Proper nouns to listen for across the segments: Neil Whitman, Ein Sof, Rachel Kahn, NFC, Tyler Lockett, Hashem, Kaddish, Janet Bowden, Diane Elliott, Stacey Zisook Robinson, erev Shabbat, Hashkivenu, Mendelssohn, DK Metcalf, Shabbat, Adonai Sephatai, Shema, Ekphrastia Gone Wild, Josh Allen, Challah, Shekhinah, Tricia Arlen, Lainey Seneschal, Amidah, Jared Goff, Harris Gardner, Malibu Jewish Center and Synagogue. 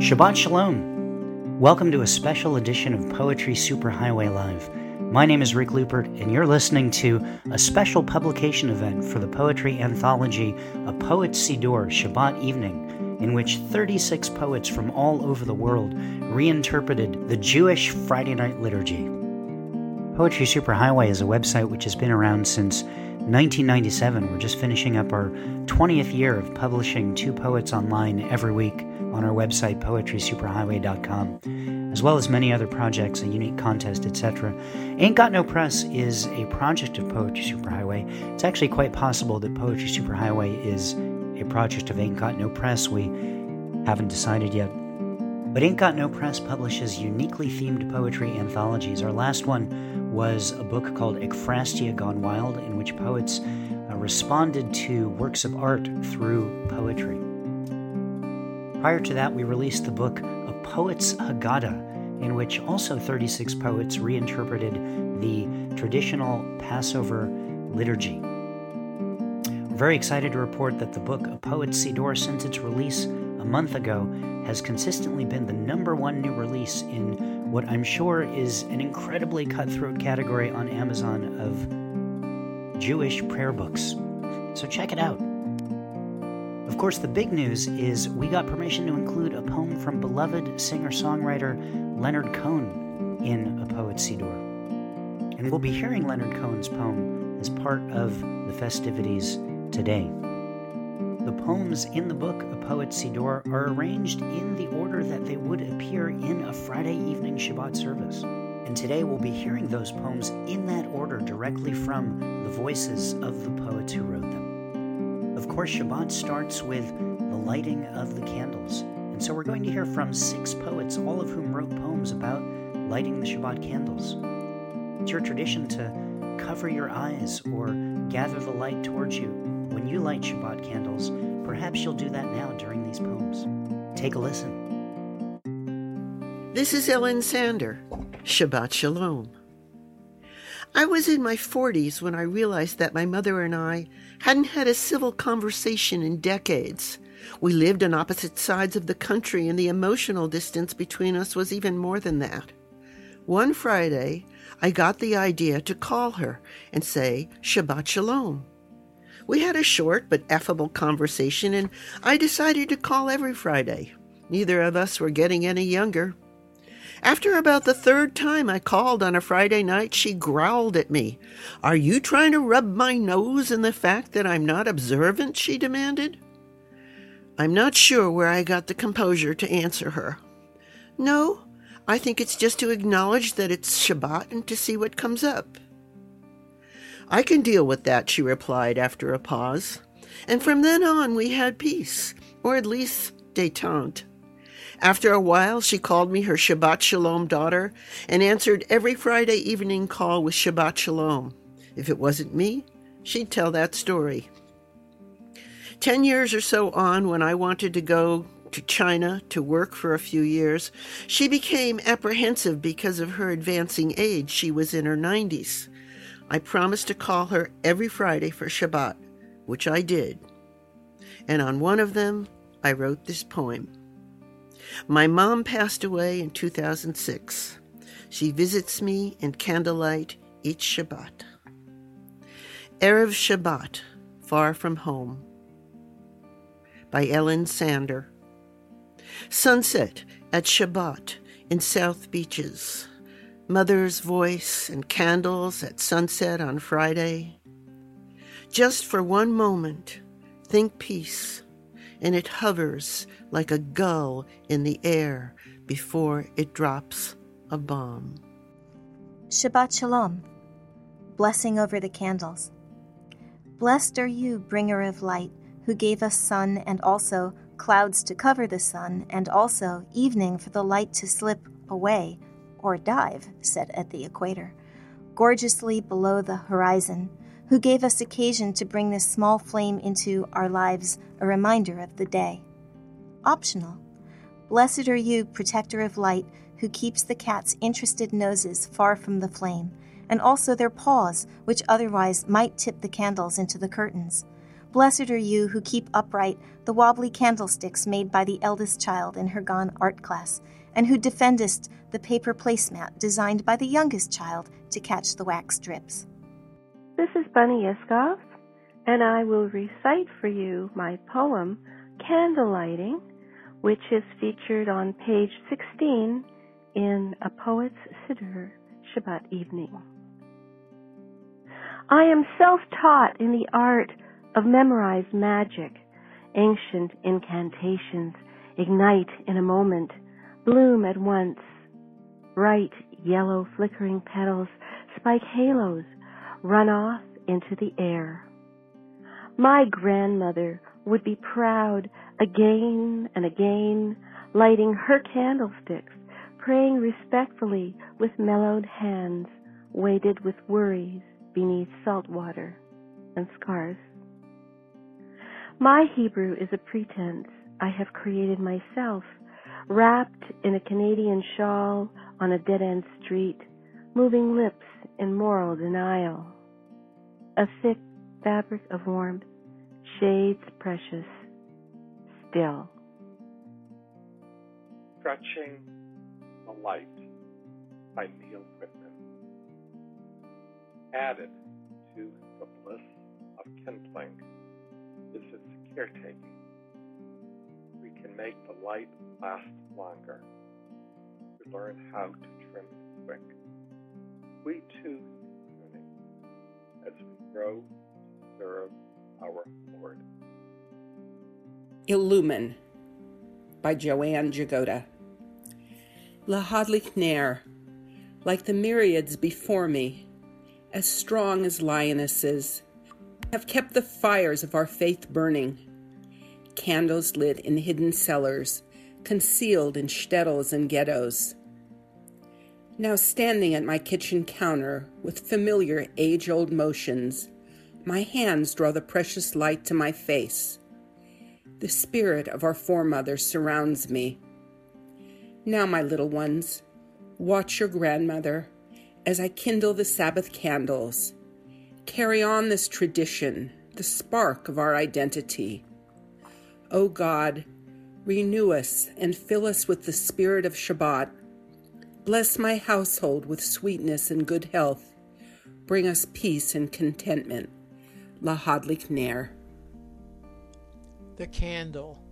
Shabbat Shalom. Welcome to a special edition of Poetry Superhighway Live. My name is Rick Lupert, and you're listening to a special publication event for the poetry anthology A Poet's Siddur, Shabbat Evening, in which 36 poets from all over the world reinterpreted the Jewish Friday night liturgy. Poetry Superhighway is a website which has been around since 1997. We're just finishing up our 20th year of publishing two poets online every week on our website, poetrysuperhighway.com, as well as many other projects, a unique contest, etc. Ain't Got No Press is a project of Poetry Superhighway. It's actually quite possible that Poetry Superhighway is a project of Ain't Got No Press. We haven't decided yet. But Ain't Got No Press publishes uniquely themed poetry anthologies. Our last one was a book called Ekphrastia Gone Wild, in which poets responded to works of art through poetry. Prior to that, we released the book A Poet's Haggadah, in which also 36 poets reinterpreted the traditional Passover liturgy. We're very excited to report that the book A Poet's Siddur, since its release a month ago, has consistently been the #1 new release in what I'm sure is an incredibly cutthroat category on Amazon of Jewish prayer books. So check it out. Of course, the big news is we got permission to include a poem from beloved singer-songwriter Leonard Cohen in A Poet's Siddur. And we'll be hearing Leonard Cohen's poem as part of the festivities today. The poems in the book, A Poet's Siddur, are arranged in the order that they would appear in a Friday evening Shabbat service. And today we'll be hearing those poems in that order directly from the voices of the poets who wrote them. Of course, Shabbat starts with the lighting of the candles. And so we're going to hear from 6 poets, all of whom wrote poems about lighting the Shabbat candles. It's your tradition to cover your eyes or gather the light towards you when you light Shabbat candles. Perhaps you'll do that now during these poems. Take a listen. This is Ellen Sander. Shabbat Shalom. I was in my 40s when I realized that my mother and I hadn't had a civil conversation in decades. We lived on opposite sides of the country, and the emotional distance between us was even more than that. One Friday, I got the idea to call her and say, Shabbat Shalom. We had a short but affable conversation, and I decided to call every Friday. Neither of us were getting any younger. After about the 3rd time I called on a Friday night, she growled at me. "Are you trying to rub my nose in the fact that I'm not observant?" she demanded. I'm not sure where I got the composure to answer her. No, I think it's just to acknowledge that it's Shabbat and to see what comes up. "I can deal with that," she replied after a pause. And from then on we had peace, or at least détente. After a while, she called me her Shabbat Shalom daughter and answered every Friday evening call with Shabbat Shalom. If it wasn't me, she'd tell that story. 10 years or so on, when I wanted to go to China to work for a few years, she became apprehensive because of her advancing age. She was in her 90s. I promised to call her every Friday for Shabbat, which I did. And on one of them, I wrote this poem. My mom passed away in 2006. She visits me in candlelight each Shabbat. Erev Shabbat, Far From Home, by Ellen Sander. Sunset at Shabbat in South Beaches. Mother's voice and candles at sunset on Friday. Just for one moment, think peace, and it hovers like a gull in the air before it drops a bomb. Shabbat Shalom blessing over the candles. Blessed are you, bringer of light, who gave us sun and also clouds to cover the sun and also evening for the light to slip away or dive, set at the equator, gorgeously below the horizon, who gave us occasion to bring this small flame into our lives, a reminder of the day. Optional. Blessed are you, protector of light, who keeps the cat's interested noses far from the flame, and also their paws, which otherwise might tip the candles into the curtains. Blessed are you who keep upright the wobbly candlesticks made by the eldest child in her gone art class, and who defendest the paper placemat designed by the youngest child to catch the wax drips. This is Bunny Iskov, and I will recite for you my poem, Candlelighting, which is featured on page 16 in A Poet's Siddur, Shabbat evening. I am self-taught in the art of memorized magic. Ancient incantations ignite in a moment, bloom at once. Bright yellow flickering petals spike halos, run off into the air. My grandmother would be proud again and again, lighting her candlesticks, praying respectfully with mellowed hands, weighted with worries beneath salt water and scars. My Hebrew is a pretense I have created myself, wrapped in a Canadian shawl on a dead-end street, moving lips in moral denial. A thick fabric of warmth, shades precious, still. Stretching the Light by Neil Whitman. Added to the bliss of kindling is its caretaking. We can make the light last longer. We learn how to trim the wick. We too tuning as we grow to serve our Lord. Illumine by Joanne Jagoda. Lahadlik Nair, like the myriads before me, as strong as lionesses, have kept the fires of our faith burning, candles lit in hidden cellars, concealed in shtetls and ghettos. Now standing at my kitchen counter with familiar age-old motions, my hands draw the precious light to my face. The spirit of our foremothers surrounds me. Now, my little ones, watch your grandmother as I kindle the Sabbath candles. Carry on this tradition, the spark of our identity. O God, renew us and fill us with the spirit of Shabbat. Bless my household with sweetness and good health. Bring us peace and contentment. Lahadlik Nair. The Candle.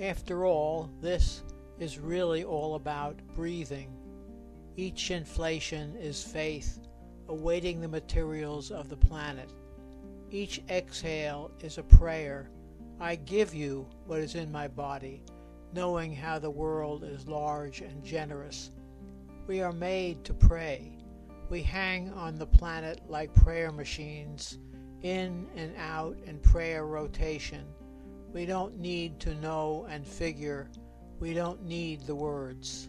After all, this is really all about breathing. Each inflation is faith, awaiting the materials of the planet. Each exhale is a prayer. I give you what is in my body, knowing how the world is large and generous. We are made to pray. We hang on the planet like prayer machines, in and out in prayer rotation. We don't need to know and figure. We don't need the words.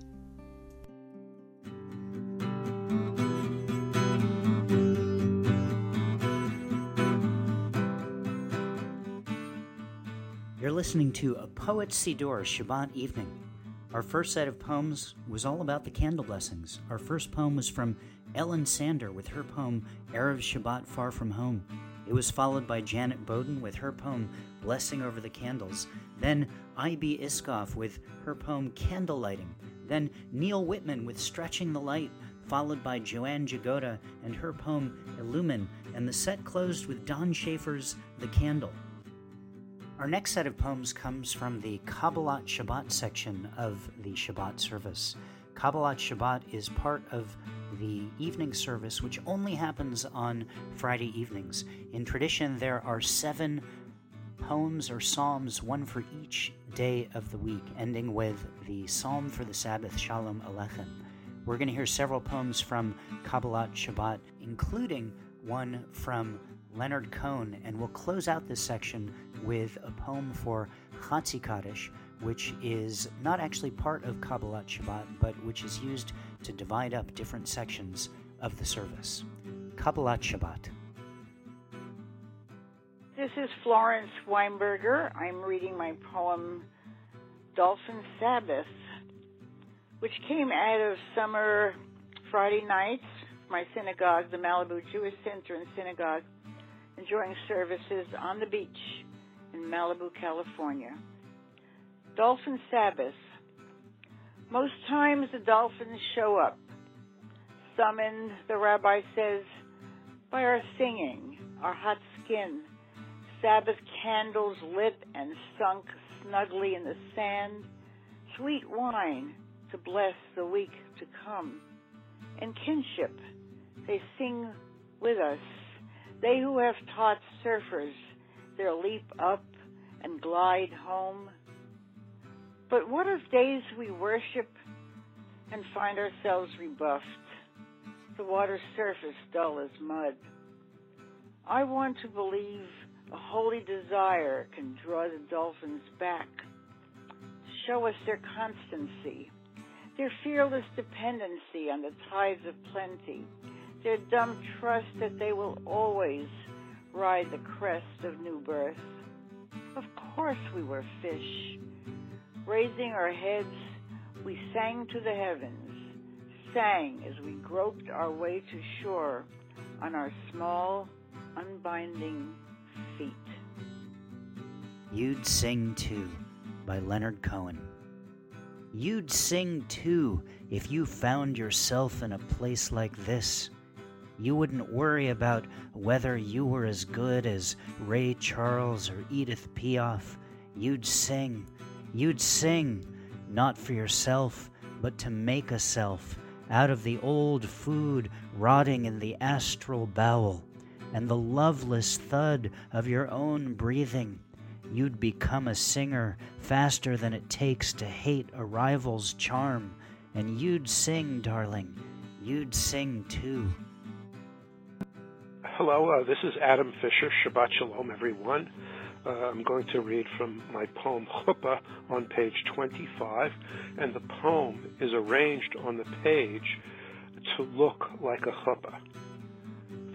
You're listening to A Poet's Siddur, Shabbat evening. Our first set of poems was all about the candle blessings. Our first poem was from Ellen Sander with her poem, erev Shabbat, Far From Home. It was followed by Janet Bowden with her poem, Blessing Over the Candles. Then I. B. Iskoff with her poem, Candle Lighting. Then Neil Whitman with Stretching the Light, followed by Joanne Jagoda and her poem, Illumine. And the set closed with Don Schaefer's The Candle. Our next set of poems comes from the Kabbalat Shabbat section of the Shabbat service. Kabbalat Shabbat is part of the evening service, which only happens on Friday evenings. In tradition, there are 7 poems or psalms, one for each day of the week, ending with the psalm for the Sabbath, Shalom Aleichem. We're going to hear several poems from Kabbalat Shabbat, including one from Leonard Cohen, and we'll close out this section with a poem for Chatzi Kaddish, which is not actually part of Kabbalat Shabbat, but which is used to divide up different sections of the service. Kabbalat Shabbat. This is Florence Weinberger. I'm reading my poem, Dolphin Sabbath, which came out of summer Friday nights, my synagogue, the Malibu Jewish Center and Synagogue, enjoying services on the beach in Malibu, California. Dolphin Sabbath. Most times the dolphins show up, summoned, the rabbi says, by our singing, our hot skin, Sabbath candles lit and sunk snugly in the sand, sweet wine to bless the week to come. In kinship, they sing with us, they who have taught surfers their leap up and glide home. But what of days we worship and find ourselves rebuffed, the water's surface dull as mud? I want to believe a holy desire can draw the dolphins back, show us their constancy, their fearless dependency on the tides of plenty, their dumb trust that they will always ride the crest of new birth. Of course we were fish. Raising our heads, we sang to the heavens, sang as we groped our way to shore on our small, unbinding feet. You'd Sing Too by Leonard Cohen. You'd sing too if you found yourself in a place like this. You wouldn't worry about whether you were as good as Ray Charles or Edith Piaf. You'd sing. You'd sing, not for yourself, but to make a self out of the old food rotting in the astral bowel and the loveless thud of your own breathing. You'd become a singer faster than it takes to hate a rival's charm. And you'd sing, darling. You'd sing too. Hello, this is Adam Fisher. Shabbat Shalom, everyone. I'm going to read from my poem Chuppah on page 25, and the poem is arranged on the page to look like a chuppah.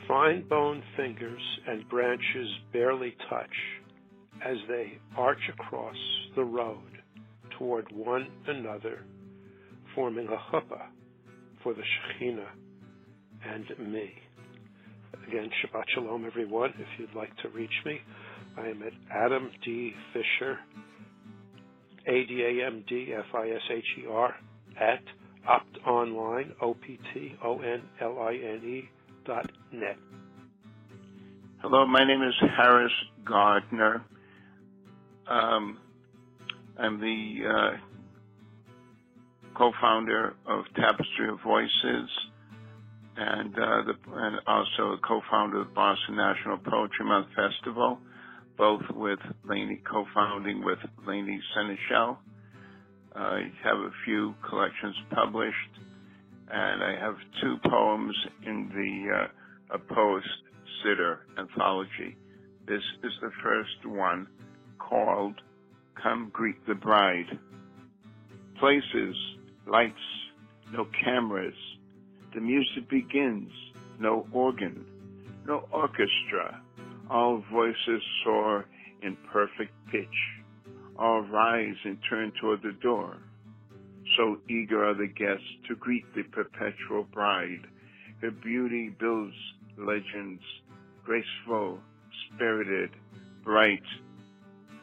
Fine-boned fingers and branches barely touch as they arch across the road toward one another, forming a chuppah for the Shekhinah and me. Again, Shabbat Shalom, everyone. If you'd like to reach me, I am at Adam D. Fisher, ADAMDFISHER, at optonline, optonline.net. Hello, my name is Harris Gardner. I'm the co-founder of Tapestry of Voices, and also a co-founder of Boston National Poetry Month Festival, both with Lainey, co-founding with Lainey Seneschal. I have a few collections published, and I have two poems in the A Poet's Siddur anthology. This is the first one, called Come Greet the Bride. Places, lights, no cameras. The music begins, no organ, no orchestra. All voices soar in perfect pitch. All rise and turn toward the door. So eager are the guests to greet the perpetual bride. Her beauty builds legends, graceful, spirited, bright,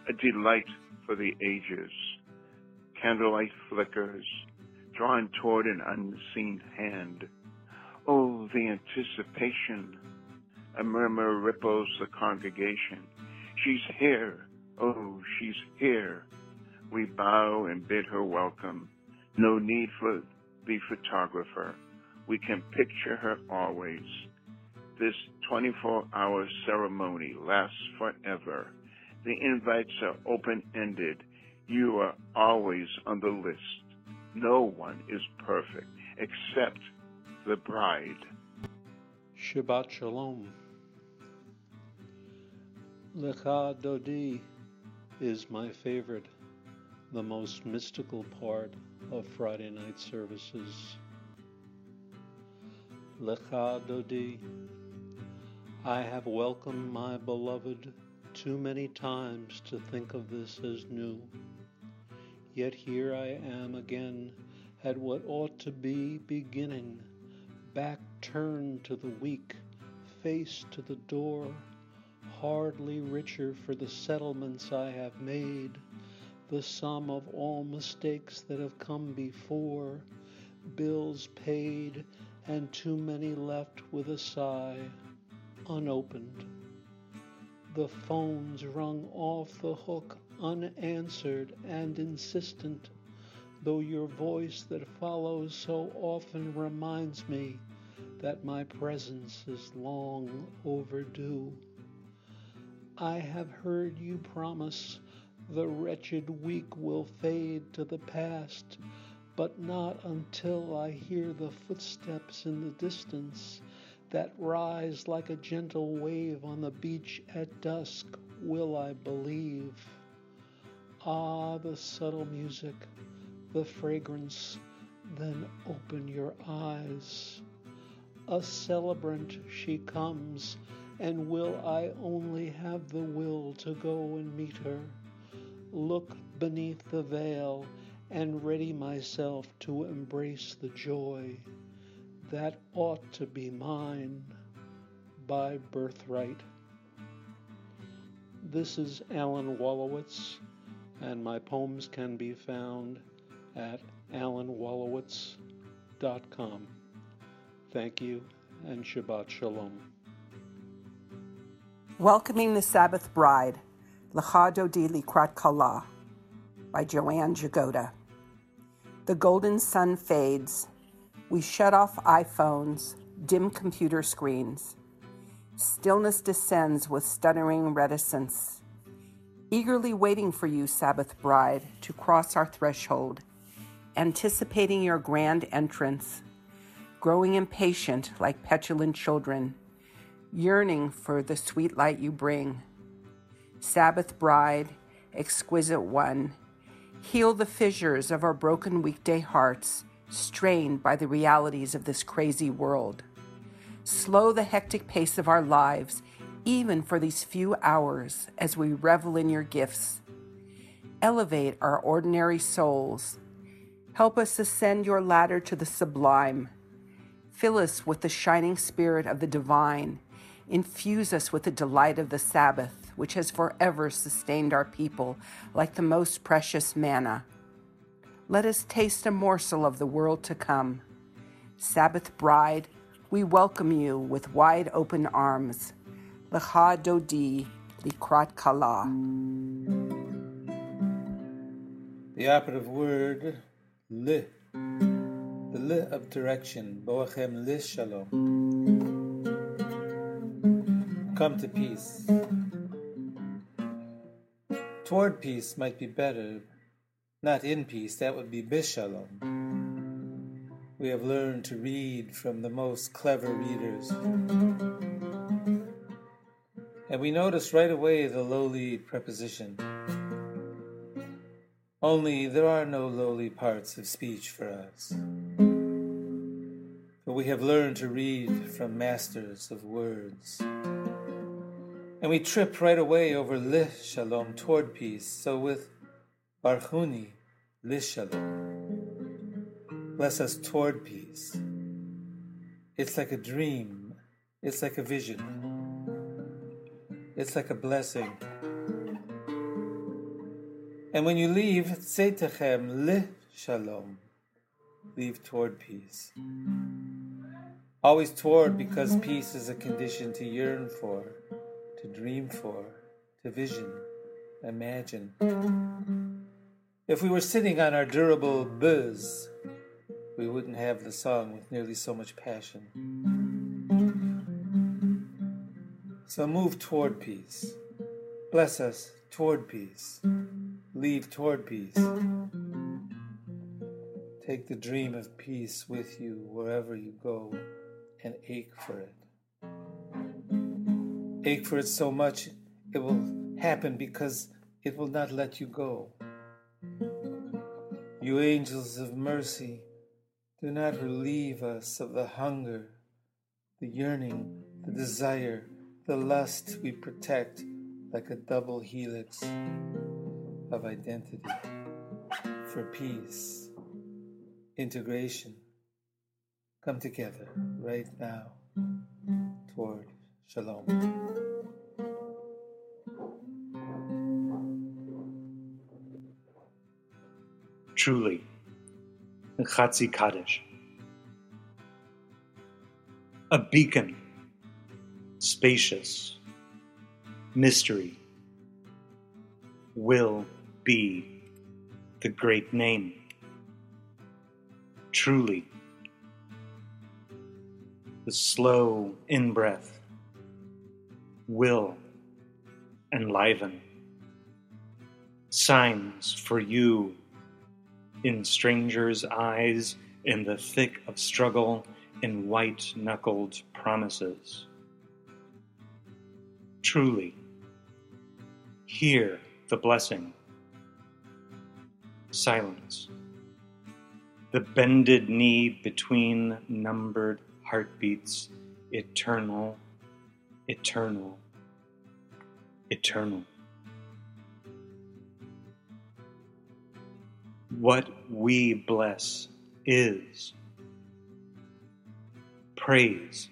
a delight for the ages. Candlelight flickers, drawn toward an unseen hand. Oh, the anticipation. A murmur ripples the congregation. She's here. Oh, she's here. We bow and bid her welcome. No need for the photographer. We can picture her always. This 24-hour ceremony lasts forever. The invites are open-ended. You are always on the list. No one is perfect, except the bride. Shabbat Shalom. Lecha Dodi is my favorite, the most mystical part of Friday night services. Lecha Dodi, I have welcomed my beloved too many times to think of this as new. Yet here I am again at what ought to be beginning, back turned to the weak, face to the door, hardly richer for the settlements I have made, the sum of all mistakes that have come before, bills paid, and too many left with a sigh, unopened. The phones rung off the hook, unanswered and insistent, though your voice that follows so often reminds me that my presence is long overdue. I have heard you promise the wretched week will fade to the past, but not until I hear the footsteps in the distance that rise like a gentle wave on the beach at dusk will I believe. Ah, the subtle music, the fragrance, then open your eyes. A celebrant she comes, and will I only have the will to go and meet her, look beneath the veil, and ready myself to embrace the joy that ought to be mine by birthright. This is Alan Wallowitz, and my poems can be found at alanwallowitz.com. Thank you, and Shabbat Shalom. Welcoming the Sabbath Bride, Lecha Dodi Likrat Kala, by Joanne Jagoda. The golden sun fades. We shut off iPhones, dim computer screens. Stillness descends with stuttering reticence, eagerly waiting for you, Sabbath Bride, to cross our threshold, anticipating your grand entrance, growing impatient like petulant children, yearning for the sweet light you bring. Sabbath Bride, exquisite one, heal the fissures of our broken weekday hearts, strained by the realities of this crazy world. Slow the hectic pace of our lives, even for these few hours, as we revel in your gifts. Elevate our ordinary souls. Help us ascend your ladder to the sublime. Fill us with the shining spirit of the divine. Infuse us with the delight of the Sabbath, which has forever sustained our people like the most precious manna. Let us taste a morsel of the world to come. Sabbath Bride, we welcome you with wide open arms. Lecha Dodi Likrat Kala. The operative word, le, the le of direction, boachem le shalom. Come to peace. Toward peace might be better. Not in peace, that would be bishalom. We have learned to read from the most clever readers. And we notice right away the lowly preposition. Only there are no lowly parts of speech for us. But we have learned to read from masters of words. And we trip right away over le shalom, toward peace. So with Barchuni le shalom, bless us toward peace. It's like a dream. It's like a vision. It's like a blessing. And when you leave, tzeitechem le shalom, leave toward peace. Always toward, because peace is a condition to yearn for, to dream for, to vision, imagine. If we were sitting on our durable buzz, we wouldn't have the song with nearly so much passion. So move toward peace. Bless us toward peace. Leave toward peace. Take the dream of peace with you wherever you go and ache for it. Ache for it so much it will happen because it will not let you go. You angels of mercy, do not relieve us of the hunger, the yearning, the desire, the lust we protect like a double helix of identity for peace, integration. Come together right now toward shalom. Truly, in Chatzi Kaddish. A beacon, spacious, mystery, will be the great name. Truly, the slow in-breath will enliven. Signs for you in strangers' eyes, in the thick of struggle, in white-knuckled promises. Truly, hear the blessing. Silence. The bended knee between numbered heartbeats, eternal, eternal, eternal. What we bless is praise,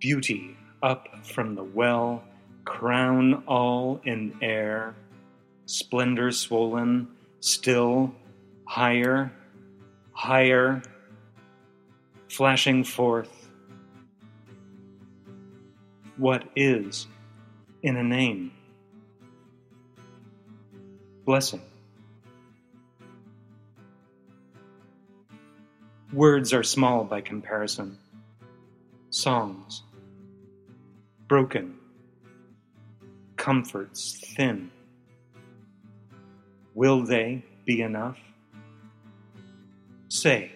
beauty up from the well, crown all in air, splendor swollen, still higher, higher, flashing forth. What is in a name? Blessing. Words are small by comparison. Songs, broken. Comforts, thin. Will they be enough? Say,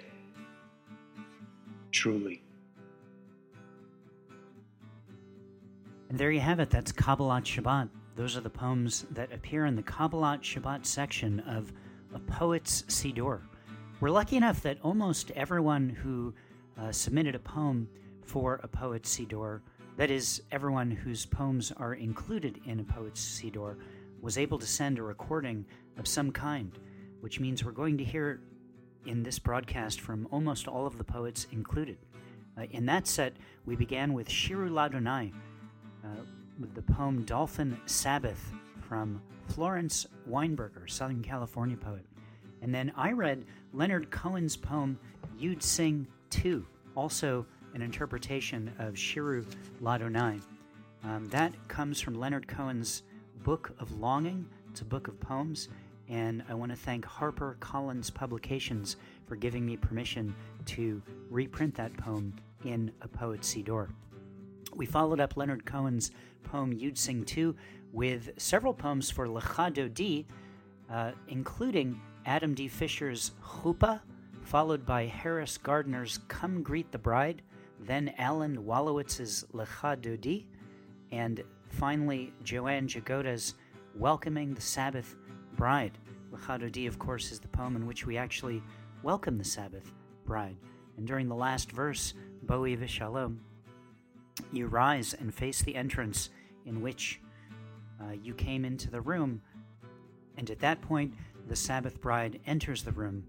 truly. And there you have it. That's Kabbalat Shabbat. Those are the poems that appear in the Kabbalat Shabbat section of A Poet's Siddur. We're lucky enough that almost everyone who submitted a poem for A Poet's Siddur, that is, everyone whose poems are included in A Poet's Siddur, was able to send a recording of some kind, which means we're going to hear in this broadcast from almost all of the poets included. In that set, we began with Shiru Ladonai, with the poem Dolphin Sabbath from Florence Weinberger, Southern California poet. And then I read Leonard Cohen's poem, You'd Sing Too, also an interpretation of Shiru Ladonai. That comes from Leonard Cohen's Book of Longing. It's a book of poems, and I want to thank Harper Collins Publications for giving me permission to reprint that poem in A Poet's Siddur. We followed up Leonard Cohen's poem, You'd Sing Too, with several poems for L'Chadodi, including Adam D. Fisher's Chuppah, followed by Harris Gardner's Come Greet the Bride, then Alan Wallowitz's Lecha Dodi, and finally Joanne Jagoda's Welcoming the Sabbath Bride. Lecha Dodi, of course, is the poem in which we actually welcome the Sabbath Bride. And during the last verse, Boi V'Shalom, you rise and face the entrance in which you came into the room, and at that point, the Sabbath bride enters the room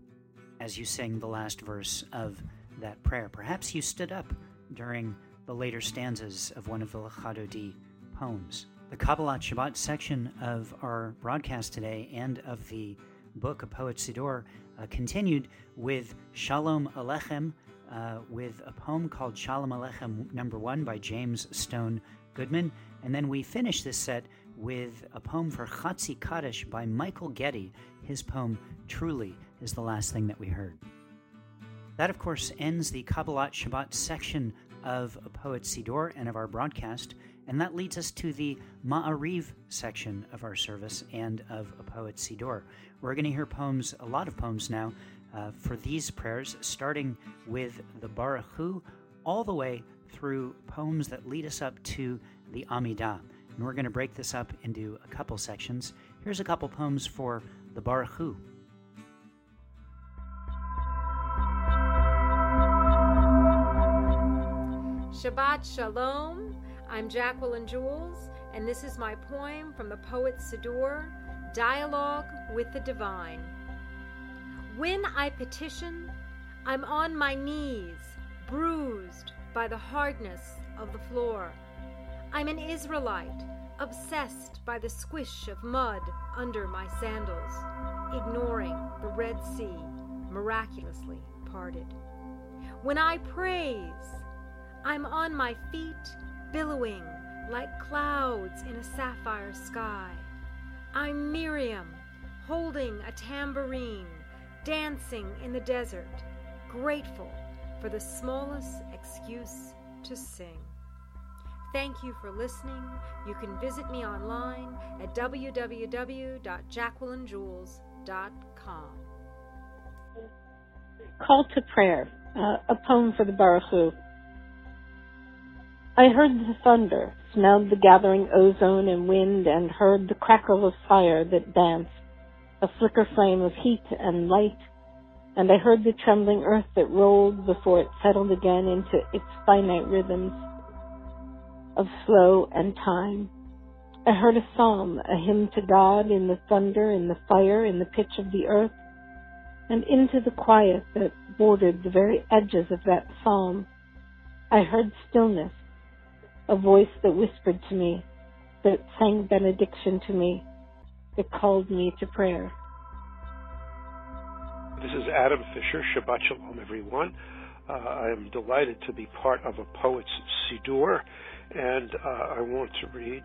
as you sing the last verse of that prayer. Perhaps you stood up during the later stanzas of one of the L'Chadodi poems. The Kabbalat Shabbat section of our broadcast today and of the book A Poet's Siddur continued with Shalom Alechem, with a poem called Shalom Alechem number 1 by James Stone Goodman. And then we finished this set with a poem for Chatzi Kaddish by Michael Getty. His poem, Truly, is the last thing that we heard. That, of course, ends the Kabbalat Shabbat section of A Poet's Siddur and of our broadcast, and that leads us to the Ma'ariv section of our service and of A Poet's Siddur. We're going to hear poems, a lot of poems now, for these prayers, starting with the Baruch Hu all the way through poems that lead us up to the Amidah. And we're going to break this up into a couple sections. Here's a couple poems for the Baruch Hu. Shabbat Shalom. I'm Jacqueline Jules, and this is my poem from the Poet's Siddur, Dialogue with the Divine. When I petition, I'm on my knees, bruised by the hardness of the floor. I'm an Israelite, obsessed by the squish of mud under my sandals, ignoring the Red Sea, miraculously parted. When I praise, I'm on my feet, billowing like clouds in a sapphire sky. I'm Miriam, holding a tambourine, dancing in the desert, grateful for the smallest excuse to sing. Thank you for listening. You can visit me online at www.jacquelinejules.com. Call to Prayer, a poem for the Baruch Hu. I heard the thunder, smelled the gathering ozone and wind, and heard the crackle of fire that danced, a flicker flame of heat and light, and I heard the trembling earth that rolled before it settled again into its finite rhythms of flow and time. I heard a psalm, a hymn to God, in the thunder, in the fire, in the pitch of the earth, and into the quiet that bordered the very edges of that psalm. I heard stillness, a voice that whispered to me, that sang benediction to me, that called me to prayer. This is Adam Fisher. Shabbat Shalom, everyone. I am delighted to be part of A Poet's Siddur, and I want to read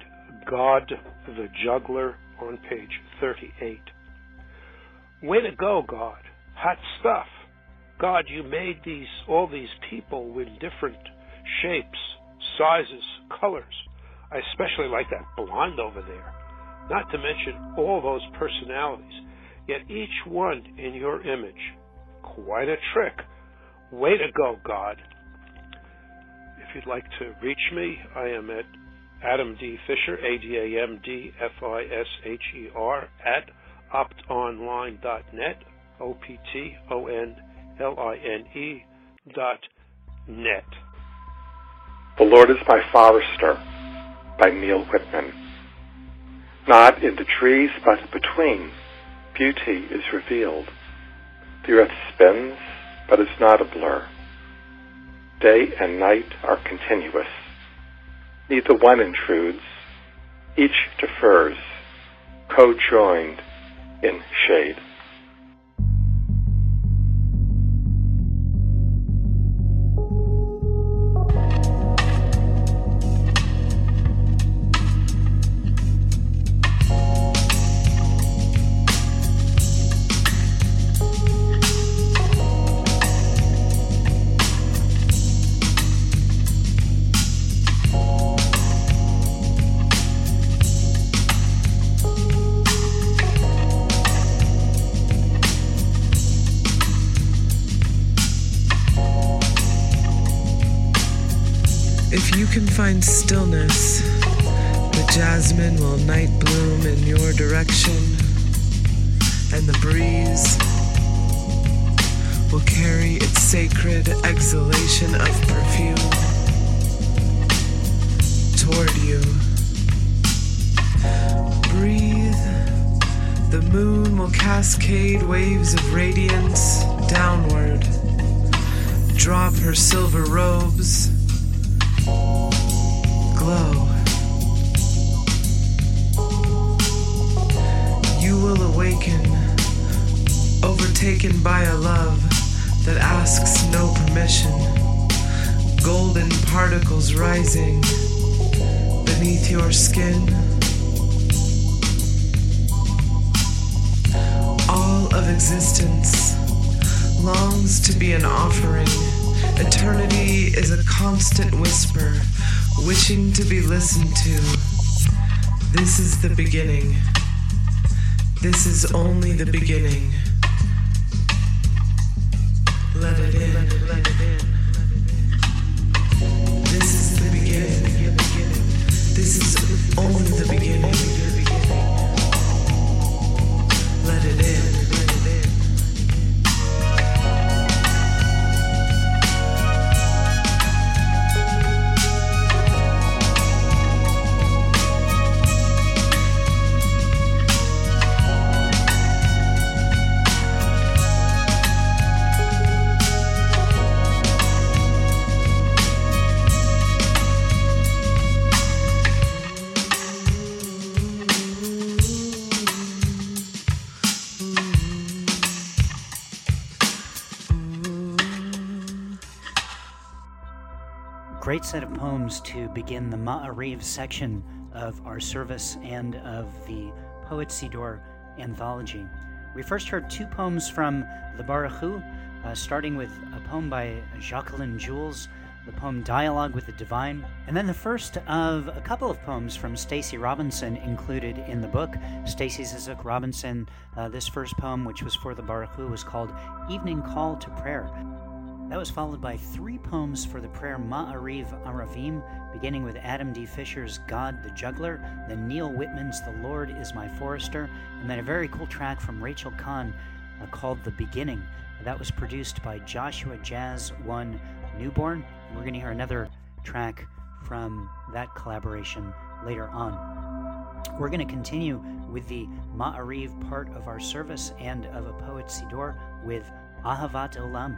God the Juggler on page 38. Way to go, God. Hot stuff. God, you made all these people with different shapes, sizes, colors. I especially like that blonde over there. Not to mention all those personalities, yet each one in your image. Quite a trick. Way to go, God. If you'd like to reach me, I am at Adam D. Fisher, AdamDFisher, at optonline.net, optonline.net. The Lord is my forester, by Neil Whitman. Not in the trees, but between, beauty is revealed. The earth spins, but it's not a blur. Day and night are continuous. Neither one intrudes. Each defers, co-joined in shade. Find stillness. The jasmine will night bloom in your direction, and the breeze will carry its sacred exhalation of perfume toward you. Breathe. The moon will cascade waves of radiance downward, drop her silver robes. Glow. You will awaken, overtaken by a love that asks no permission. Golden particles rising beneath your skin. All of existence longs to be an offering. Eternity is a constant whisper, wishing to be listened to. This is the beginning. This is only the beginning. Great set of poems to begin the Ma'ariv section of our service and of the Poet's Siddur anthology. We first heard two poems from the Baruch Hu, starting with a poem by Jacqueline Jules, the poem Dialogue with the Divine, and then the first of a couple of poems from Stacey Robinson included in the book. Stacey Zisook Robinson, this first poem, which was for the Baruch Hu, was called Evening Call to Prayer. That was followed by three poems for the prayer Ma'ariv Aravim, beginning with Adam D. Fisher's God the Juggler, then Neil Whitman's The Lord is My Forester, and then a very cool track from Rachel Kahn called The Beginning. That was produced by Joshua Jazz One Newborn, and we're going to hear another track from that collaboration later on. We're going to continue with the Ma'ariv part of our service and of A Poet's Siddur with Ahavat Olam.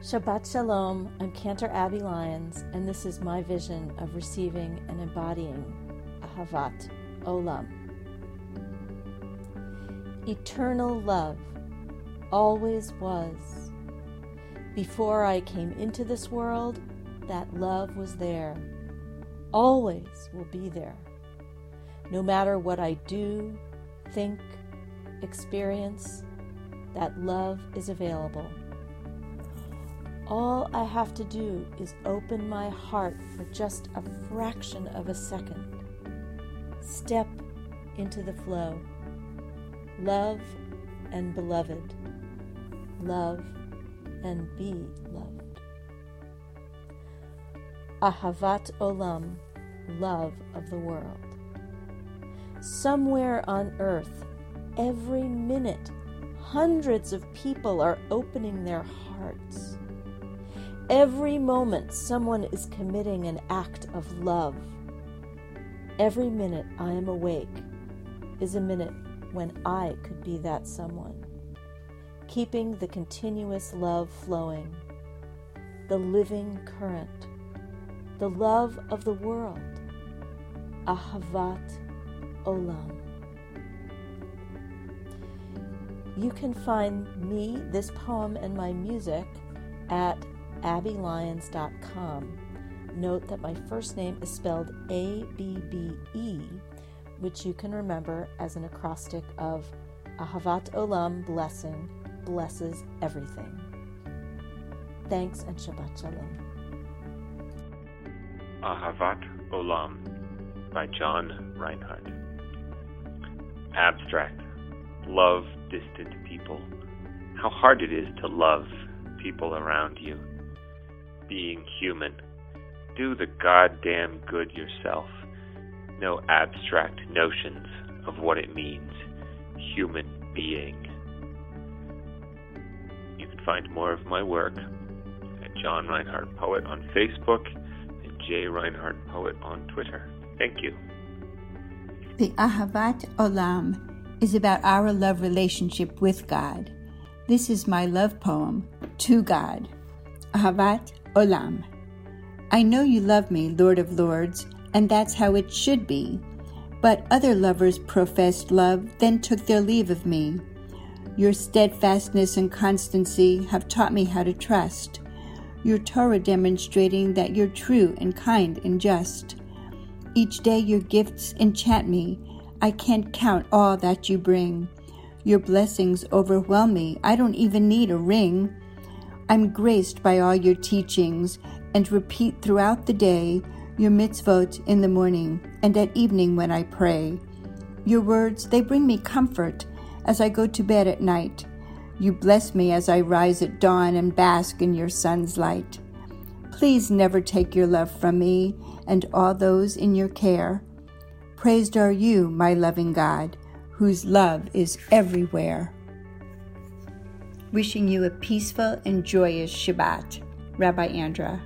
Shabbat Shalom, I'm Cantor Abby Lyons, and this is my vision of receiving and embodying Ahavat Olam. Eternal love always was. Before I came into this world, that love was there. Always will be there. No matter what I do, think, experience, that love is available. All I have to do is open my heart for just a fraction of a second. Step into the flow. Love and beloved. Love and be loved. Ahavat Olam, love of the world. Somewhere on earth, every minute, hundreds of people are opening their hearts. Every moment, someone is committing an act of love. Every minute I am awake is a minute when I could be that someone. Keeping the continuous love flowing, the living current, the love of the world, Ahavat Olam. You can find me, this poem, and my music at abbylyons.com. Note that my first name is spelled A-B-B-E, which you can remember as an acrostic of Ahavat Olam, blessing, blesses everything. Thanks and Shabbat Shalom. Ahavat Olam by John Reinhardt. Abstract. Love distant people. How hard it is to love people around you. Being human, do the goddamn good yourself. No abstract notions of what it means, human being. You can find more of my work at John Reinhardt Poet on Facebook and J. Reinhardt Poet on Twitter. Thank you. The Ahavat Olam is about our love relationship with God. This is my love poem to God. Ahavat Olam. I know you love me, Lord of Lords, and that's how it should be. But other lovers professed love, then took their leave of me. Your steadfastness and constancy have taught me how to trust. Your Torah demonstrating that you're true and kind and just. Each day your gifts enchant me. I can't count all that you bring. Your blessings overwhelm me. I don't even need a ring. I'm graced by all your teachings and repeat throughout the day your mitzvot in the morning and at evening when I pray. Your words, they bring me comfort as I go to bed at night. You bless me as I rise at dawn and bask in your sun's light. Please never take your love from me and all those in your care. Praised are you, my loving God, whose love is everywhere. Wishing you a peaceful and joyous Shabbat, Rabbi Andra.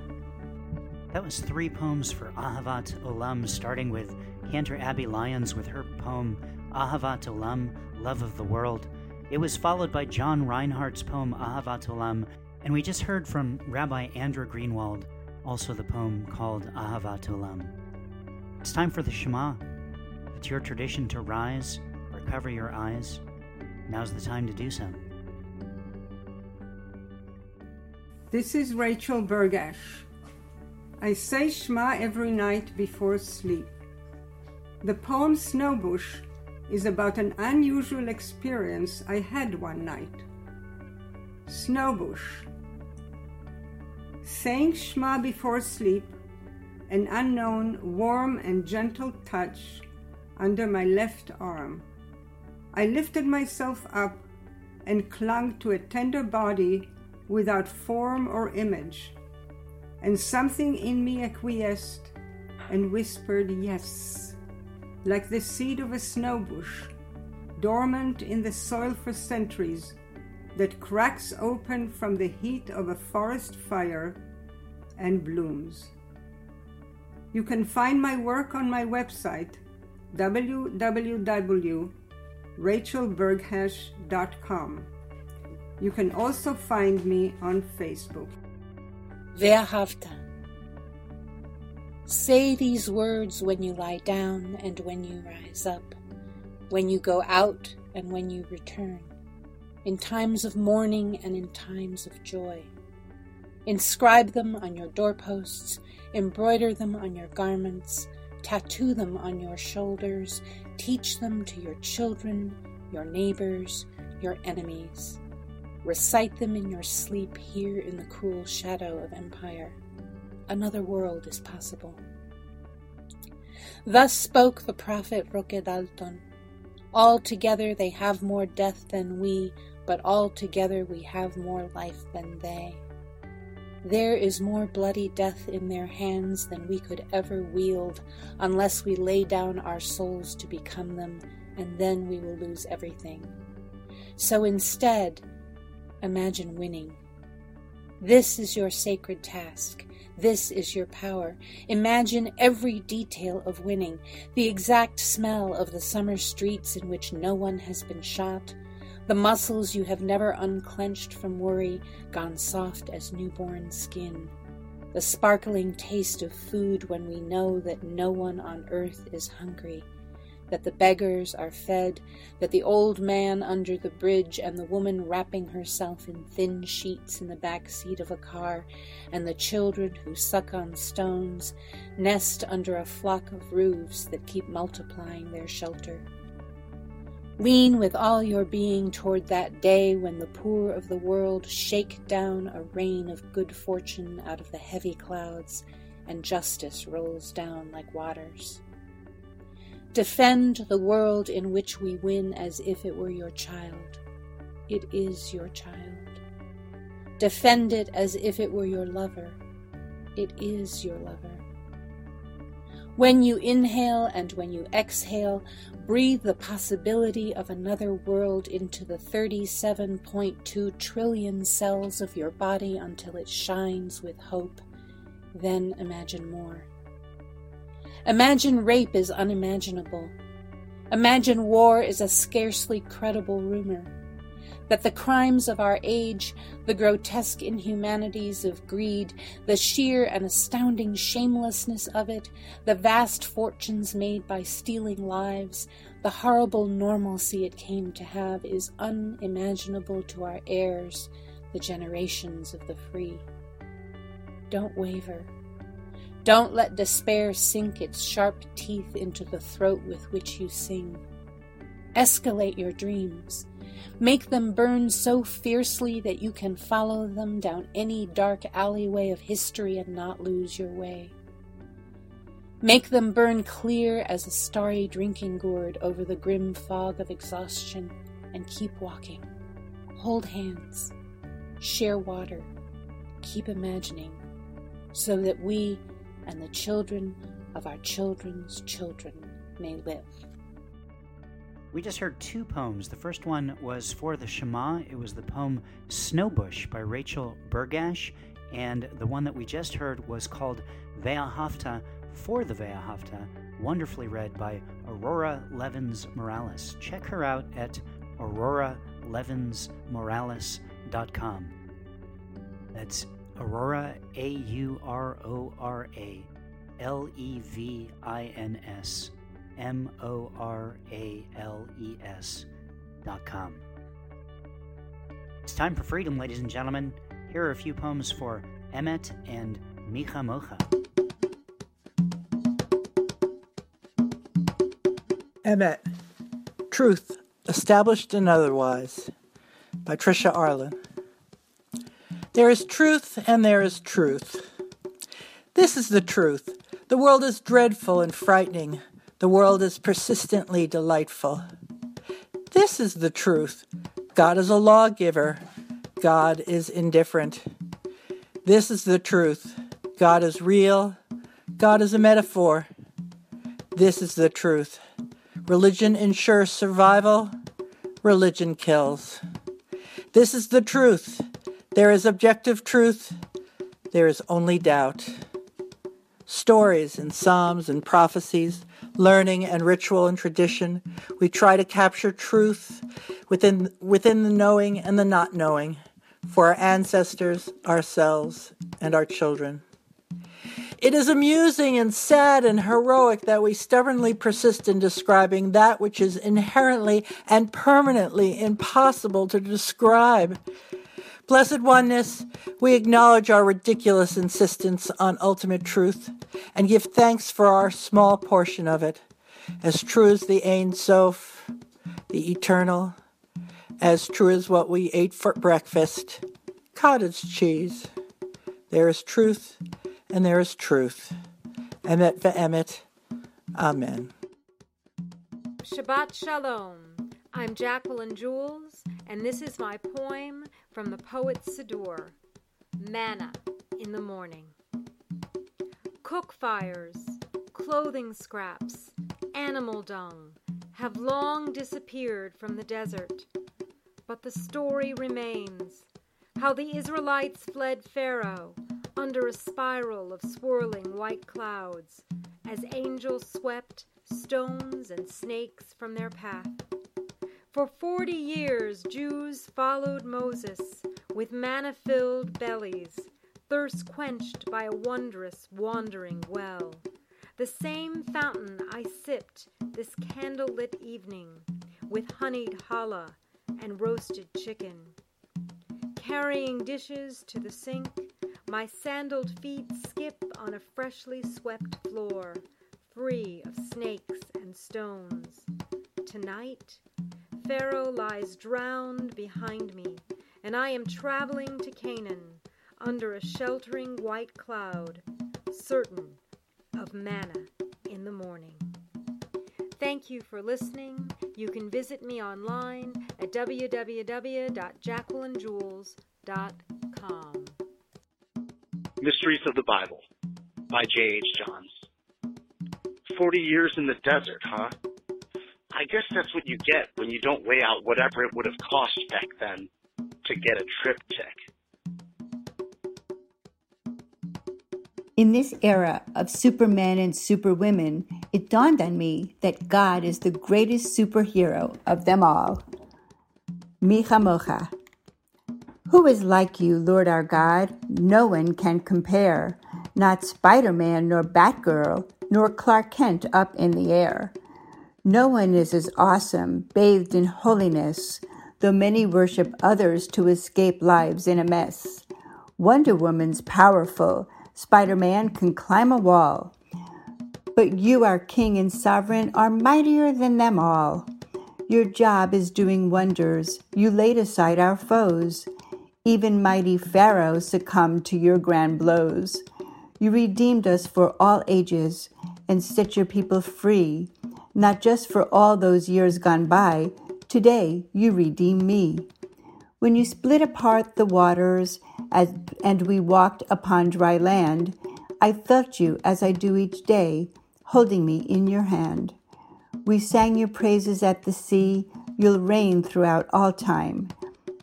That was three poems for Ahavat Olam, starting with Cantor Abby Lyons with her poem Ahavat Olam, Love of the World. It was followed by John Reinhardt's poem Ahavat Olam, and we just heard from Rabbi Andra Greenwald, also the poem called Ahavat Olam. It's time for the Shema. It's your tradition to rise or cover your eyes. Now's the time to do so. This is Rachel Burgash. I say Shema every night before sleep. The poem Snowbush is about an unusual experience I had one night. Snowbush. Saying Shema before sleep, an unknown, warm and gentle touch under my left arm. I lifted myself up and clung to a tender body without form or image, and something in me acquiesced and whispered yes, like the seed of a snowbush, dormant in the soil for centuries, that cracks open from the heat of a forest fire and blooms. You can find my work on my website, www.rachelburghash.com. You can also find me on Facebook. Ve'ahavta. Say these words when you lie down and when you rise up, when you go out and when you return, in times of mourning and in times of joy. Inscribe them on your doorposts, embroider them on your garments, tattoo them on your shoulders, teach them to your children, your neighbors, your enemies. Recite them in your sleep here in the cool shadow of empire. Another world is possible. Thus spoke the prophet Roque Dalton. All together they have more death than we, but all together we have more life than they. There is more bloody death in their hands than we could ever wield, unless we lay down our souls to become them, and then we will lose everything. So instead, imagine winning. This is your sacred task. This is your power. Imagine every detail of winning, the exact smell of the summer streets in which no one has been shot, the muscles you have never unclenched from worry, gone soft as newborn skin. The sparkling taste of food when we know that no one on earth is hungry, that the beggars are fed, that the old man under the bridge and the woman wrapping herself in thin sheets in the back seat of a car, and the children who suck on stones, nest under a flock of roofs that keep multiplying their shelter. Lean with all your being toward that day when the poor of the world shake down a rain of good fortune out of the heavy clouds, and justice rolls down like waters. Defend the world in which we win as if it were your child. It is your child. Defend it as if it were your lover. It is your lover. When you inhale and when you exhale, breathe the possibility of another world into the 37.2 trillion cells of your body until it shines with hope. Then imagine more. Imagine rape is unimaginable. Imagine war is a scarcely credible rumor. That the crimes of our age, the grotesque inhumanities of greed, the sheer and astounding shamelessness of it, the vast fortunes made by stealing lives, the horrible normalcy it came to have is unimaginable to our heirs, the generations of the free. Don't waver. Don't let despair sink its sharp teeth into the throat with which you sing. Escalate your dreams. Make them burn so fiercely that you can follow them down any dark alleyway of history and not lose your way. Make them burn clear as a starry drinking gourd over the grim fog of exhaustion, and keep walking. Hold hands. Share water. Keep imagining, so that we and the children of our children's children may live. We just heard two poems. The first one was for the Shema. It was the poem Snowbush by Rachel Burgash, and the one that we just heard was called Ve'ahavta, for the Ve'ahavta, wonderfully read by Aurora Levins Morales. Check her out at auroralevinsmorales.com. That's Aurora, A-U-R-O-R-A, L-E-V-I-N-S, M-O-R-A-L-E-S.com. It's time for freedom, ladies and gentlemen. Here are a few poems for Emmet and Micha Mocha. Emmet, Truth, Established and Otherwise, by Tricia Arlen. There is truth, and there is truth. This is the truth. The world is dreadful and frightening. The world is persistently delightful. This is the truth. God is a lawgiver. God is indifferent. This is the truth. God is real. God is a metaphor. This is the truth. Religion ensures survival. Religion kills. This is the truth. There is objective truth. There is only doubt. Stories and psalms and prophecies, learning and ritual and tradition, we try to capture truth within the knowing and the not knowing for our ancestors, ourselves, and our children. It is amusing and sad and heroic that we stubbornly persist in describing that which is inherently and permanently impossible to describe. Blessed Oneness, we acknowledge our ridiculous insistence on ultimate truth and give thanks for our small portion of it, as true as the Ein Sof, the eternal, as true as what we ate for breakfast, cottage cheese. There is truth, and there is truth. Emmet ve'emmet. Amen. Shabbat Shalom. I'm Jacqueline Jules, and this is my poem from the Poet's Siddur, Manna in the Morning. Cook fires, clothing scraps, animal dung have long disappeared from the desert, but the story remains, how the Israelites fled Pharaoh under a spiral of swirling white clouds as angels swept stones and snakes from their path. For 40 years, Jews followed Moses with manna-filled bellies, thirst quenched by a wondrous wandering well. The same fountain I sipped this candlelit evening with honeyed challah and roasted chicken. Carrying dishes to the sink, my sandaled feet skip on a freshly swept floor, free of snakes and stones. Tonight, Pharaoh lies drowned behind me, and I am traveling to Canaan under a sheltering white cloud, certain of manna in the morning. Thank you for listening. You can visit me online at www.jacquelinejules.com. Mysteries of the Bible by J.H. Johns. 40 years in the desert, huh? I guess that's what you get when you don't weigh out whatever it would have cost back then to get a triptych. In this era of supermen and superwomen, it dawned on me that God is the greatest superhero of them all. Micha Mocha. Who is like you, Lord our God? No one can compare. Not Spider-Man nor Batgirl, nor Clark Kent up in the air. No one is as awesome, bathed in holiness, though many worship others to escape lives in a mess. Wonder Woman's powerful, Spider-Man can climb a wall. But you, our King and Sovereign, are mightier than them all. Your job is doing wonders. You laid aside our foes. Even mighty Pharaoh succumbed to your grand blows. You redeemed us for all ages, and set your people free, not just for all those years gone by. Today you redeem me. When you split apart the waters and we walked upon dry land, I felt you as I do each day, holding me in your hand. We sang your praises at the sea, you'll reign throughout all time.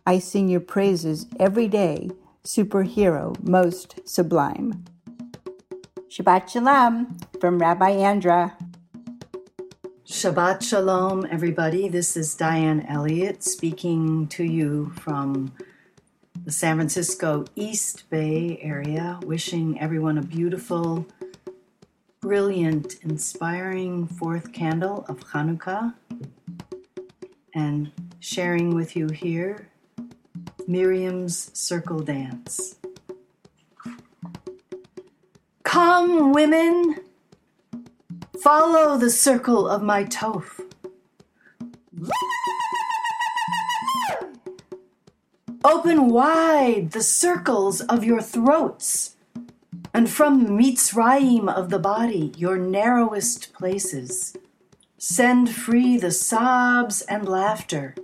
I sing your praises every day, superhero most sublime. Shabbat Shalom from Rabbi Andra. Shabbat Shalom, everybody. This is Diane Elliott speaking to you from the San Francisco East Bay area, wishing everyone a beautiful, brilliant, inspiring fourth candle of Hanukkah, and sharing with you here Miriam's Circle Dance. Come, women! Follow the circle of my Toph. Open wide the circles of your throats, and from Mitzrayim of the body, your narrowest places, send free the sobs and laughter,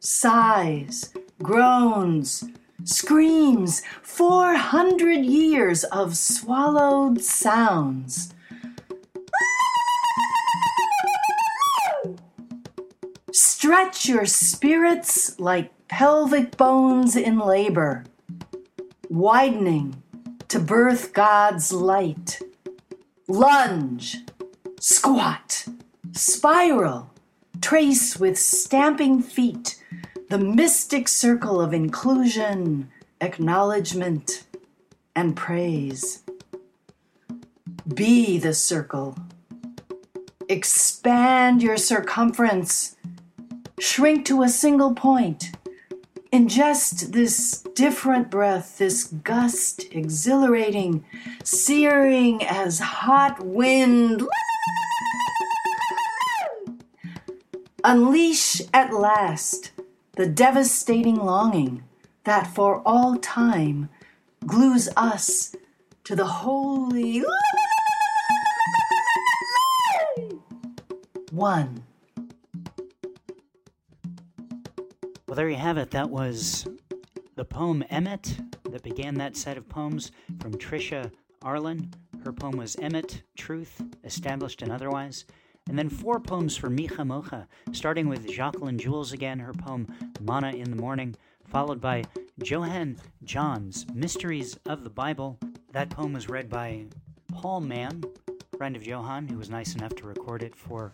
sighs, groans, screams, 400 years of swallowed sounds. Stretch your spirits like pelvic bones in labor, widening to birth God's light. Lunge, squat, spiral, trace with stamping feet the mystic circle of inclusion, acknowledgement, and praise. Be the circle. Expand your circumference. Shrink to a single point. Ingest this different breath, this gust, exhilarating, searing as hot wind. Unleash at last the devastating longing that for all time glues us to the holy one. Well, there you have it. That was the poem Emmet that began that set of poems from Tricia Arlen. Her poem was Emmet, Truth, Established and Otherwise. And then four poems for Micha Mocha, starting with Jacqueline Jules again, her poem Manna in the Morning, followed by Joanne John's Mysteries of the Bible. That poem was read by Paul Mann, friend of Johann, who was nice enough to record it for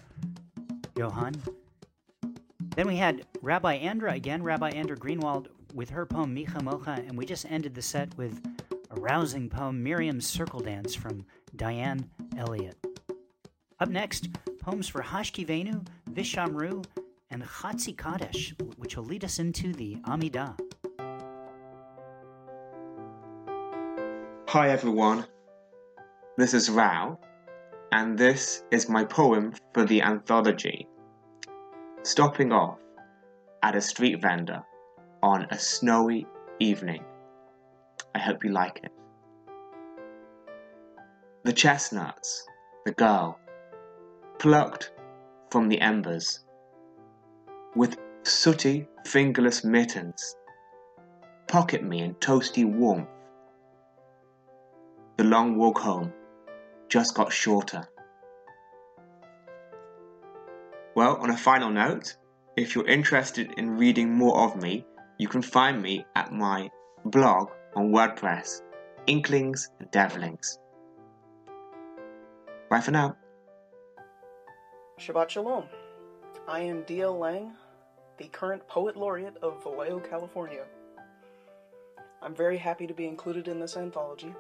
Johann. Then we had Rabbi Andra again, Rabbi Andra Greenwald, with her poem Micha Mocha, and we just ended the set with a rousing poem, Miriam's Circle Dance, from Diane Elliott. Up next, poems for Hashkivenu, Vishamru, and Chatzi Kadesh, which will lead us into the Amidah. Hi everyone, this is Rao, and this is my poem for the anthology. Stopping off at a street vendor on a snowy evening. I hope you like it. The chestnuts, the girl, plucked from the embers, with sooty fingerless mittens, pocket me in toasty warmth. The long walk home just got shorter. Well, on a final note, if you're interested in reading more of me, you can find me at my blog on WordPress, Inklings and Devlings. Bye for now. Shabbat Shalom. I am D.L. Lang, the current Poet Laureate of Vallejo, California. I'm very happy to be included in this anthology.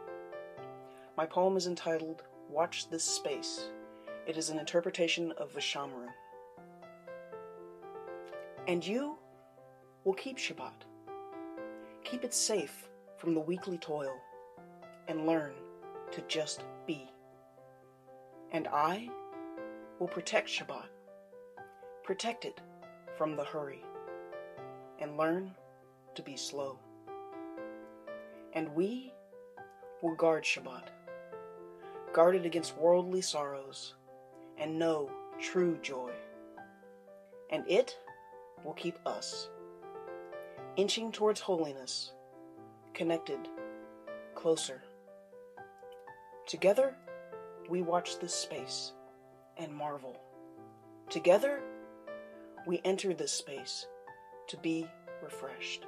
My poem is entitled, Watch This Space. It is an interpretation of Vishamru. And you will keep Shabbat. Keep it safe from the weekly toil and learn to just be. And I will protect Shabbat. Protect it from the hurry and learn to be slow. And we will guard Shabbat. guarded against worldly sorrows, and know true joy. And it will keep us inching towards holiness, connected, closer. Together, we watch this space and marvel. Together, we enter this space to be refreshed.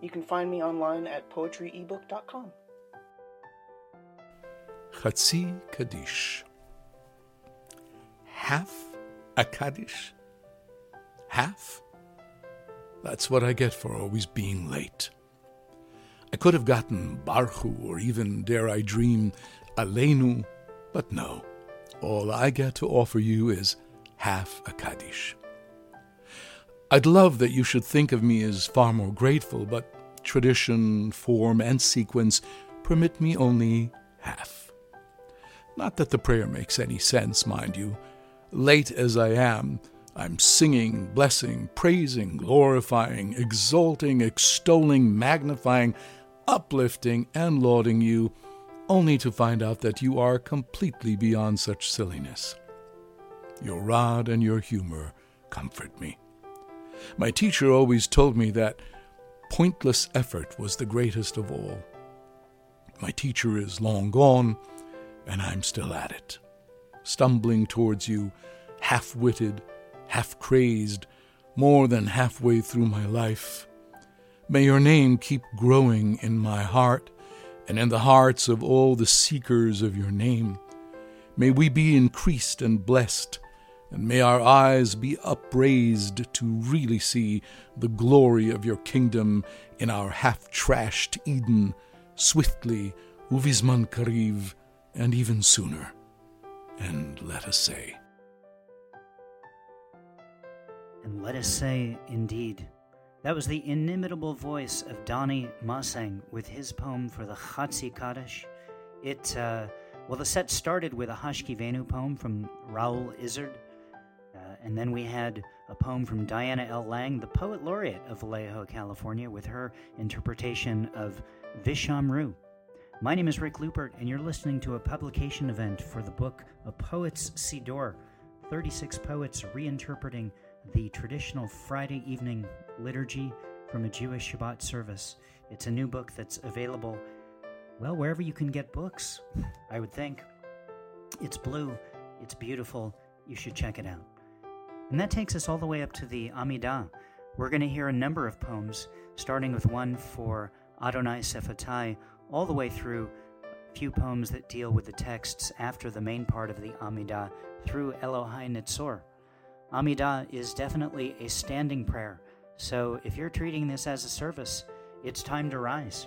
You can find me online at poetryebook.com. Chatsi Kaddish. Half a Kaddish? Half? That's what I get for always being late. I could have gotten Barchu or even, dare I dream, Aleinu, but no. All I get to offer you is half a Kaddish. I'd love that you should think of me as far more grateful, but tradition, form, and sequence permit me only half. Not that the prayer makes any sense, mind you. Late as I am, I'm singing, blessing, praising, glorifying, exalting, extolling, magnifying, uplifting, and lauding you, only to find out that you are completely beyond such silliness. Your rod and your humor comfort me. My teacher always told me that pointless effort was the greatest of all. My teacher is long gone, and I'm still at it, stumbling towards you, half-witted, half-crazed, more than halfway through my life. May your name keep growing in my heart and in the hearts of all the seekers of your name. May we be increased and blessed, and may our eyes be upraised to really see the glory of your kingdom in our half-trashed Eden, swiftly, uvizman kariv, and even sooner. And let us say. And let us say, indeed. That was the inimitable voice of Donny Masang with his poem for the Chatsi Kaddish. The set started with a Hashkivenu poem from Raoul Izzard, and then we had a poem from Diana L. Lang, the poet laureate of Vallejo, California, with her interpretation of Vishamru. My name is Rick Lupert, and you're listening to a publication event for the book A Poet's Siddur, 36 poets reinterpreting the traditional Friday evening liturgy from a Jewish Shabbat service. It's a new book that's available, wherever you can get books, I would think. It's blue. It's beautiful. You should check it out. And that takes us all the way up to the Amidah. We're going to hear a number of poems, starting with one for Adonai Sephatai, all the way through a few poems that deal with the texts after the main part of the Amidah, through Elohai Nitzor. Amidah is definitely a standing prayer, so if you're treating this as a service, it's time to rise.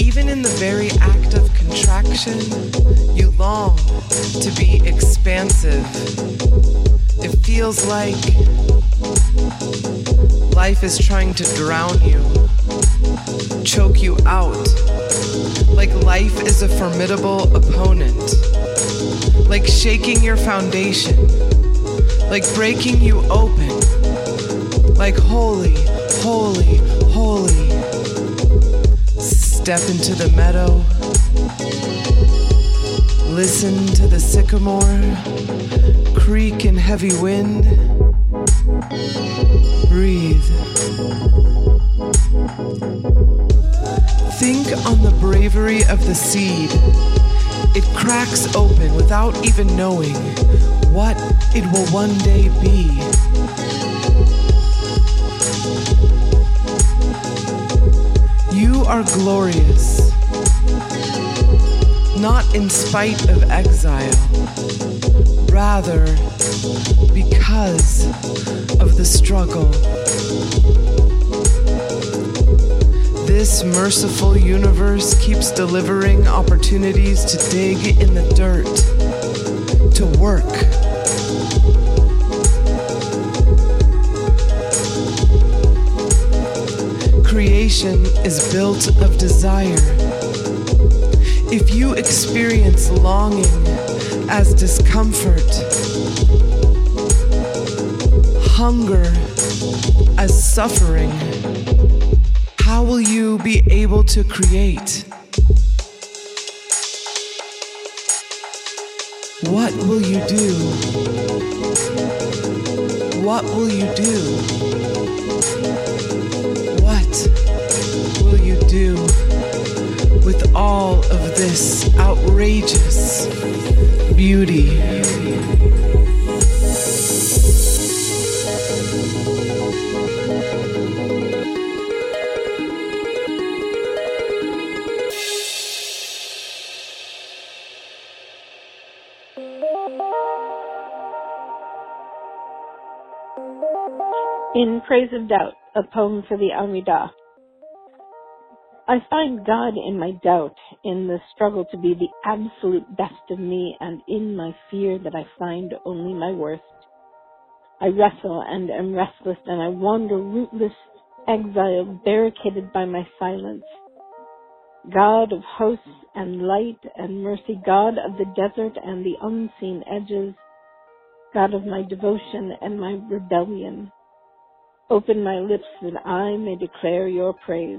Even in the very act of contraction, you long to be expansive. It feels like life is trying to drown you, choke you out, like life is a formidable opponent, like shaking your foundation, like breaking you open, like holy, holy, holy. Step into the meadow, listen to the sycamore creak in heavy wind. Breathe. Think on the bravery of the seed. It cracks open without even knowing what it will one day be. You are glorious, not in spite of exile. Rather, because of the struggle. This merciful universe keeps delivering opportunities to dig in the dirt, to work. Creation is built of desire. If you experience longing as discomfort, hunger as suffering, how will you be able to create? What will you do? What will you do? What will you do with all of this outrageous beauty? In Praise of Doubt, a poem for the Amidah. I find God in my doubt, in the struggle to be the absolute best of me, and in my fear that I find only my worst. I wrestle and am restless, and I wander rootless, exiled, barricaded by my silence. God of hosts and light and mercy, God of the desert and the unseen edges, God of my devotion and my rebellion. Open my lips that I may declare your praise.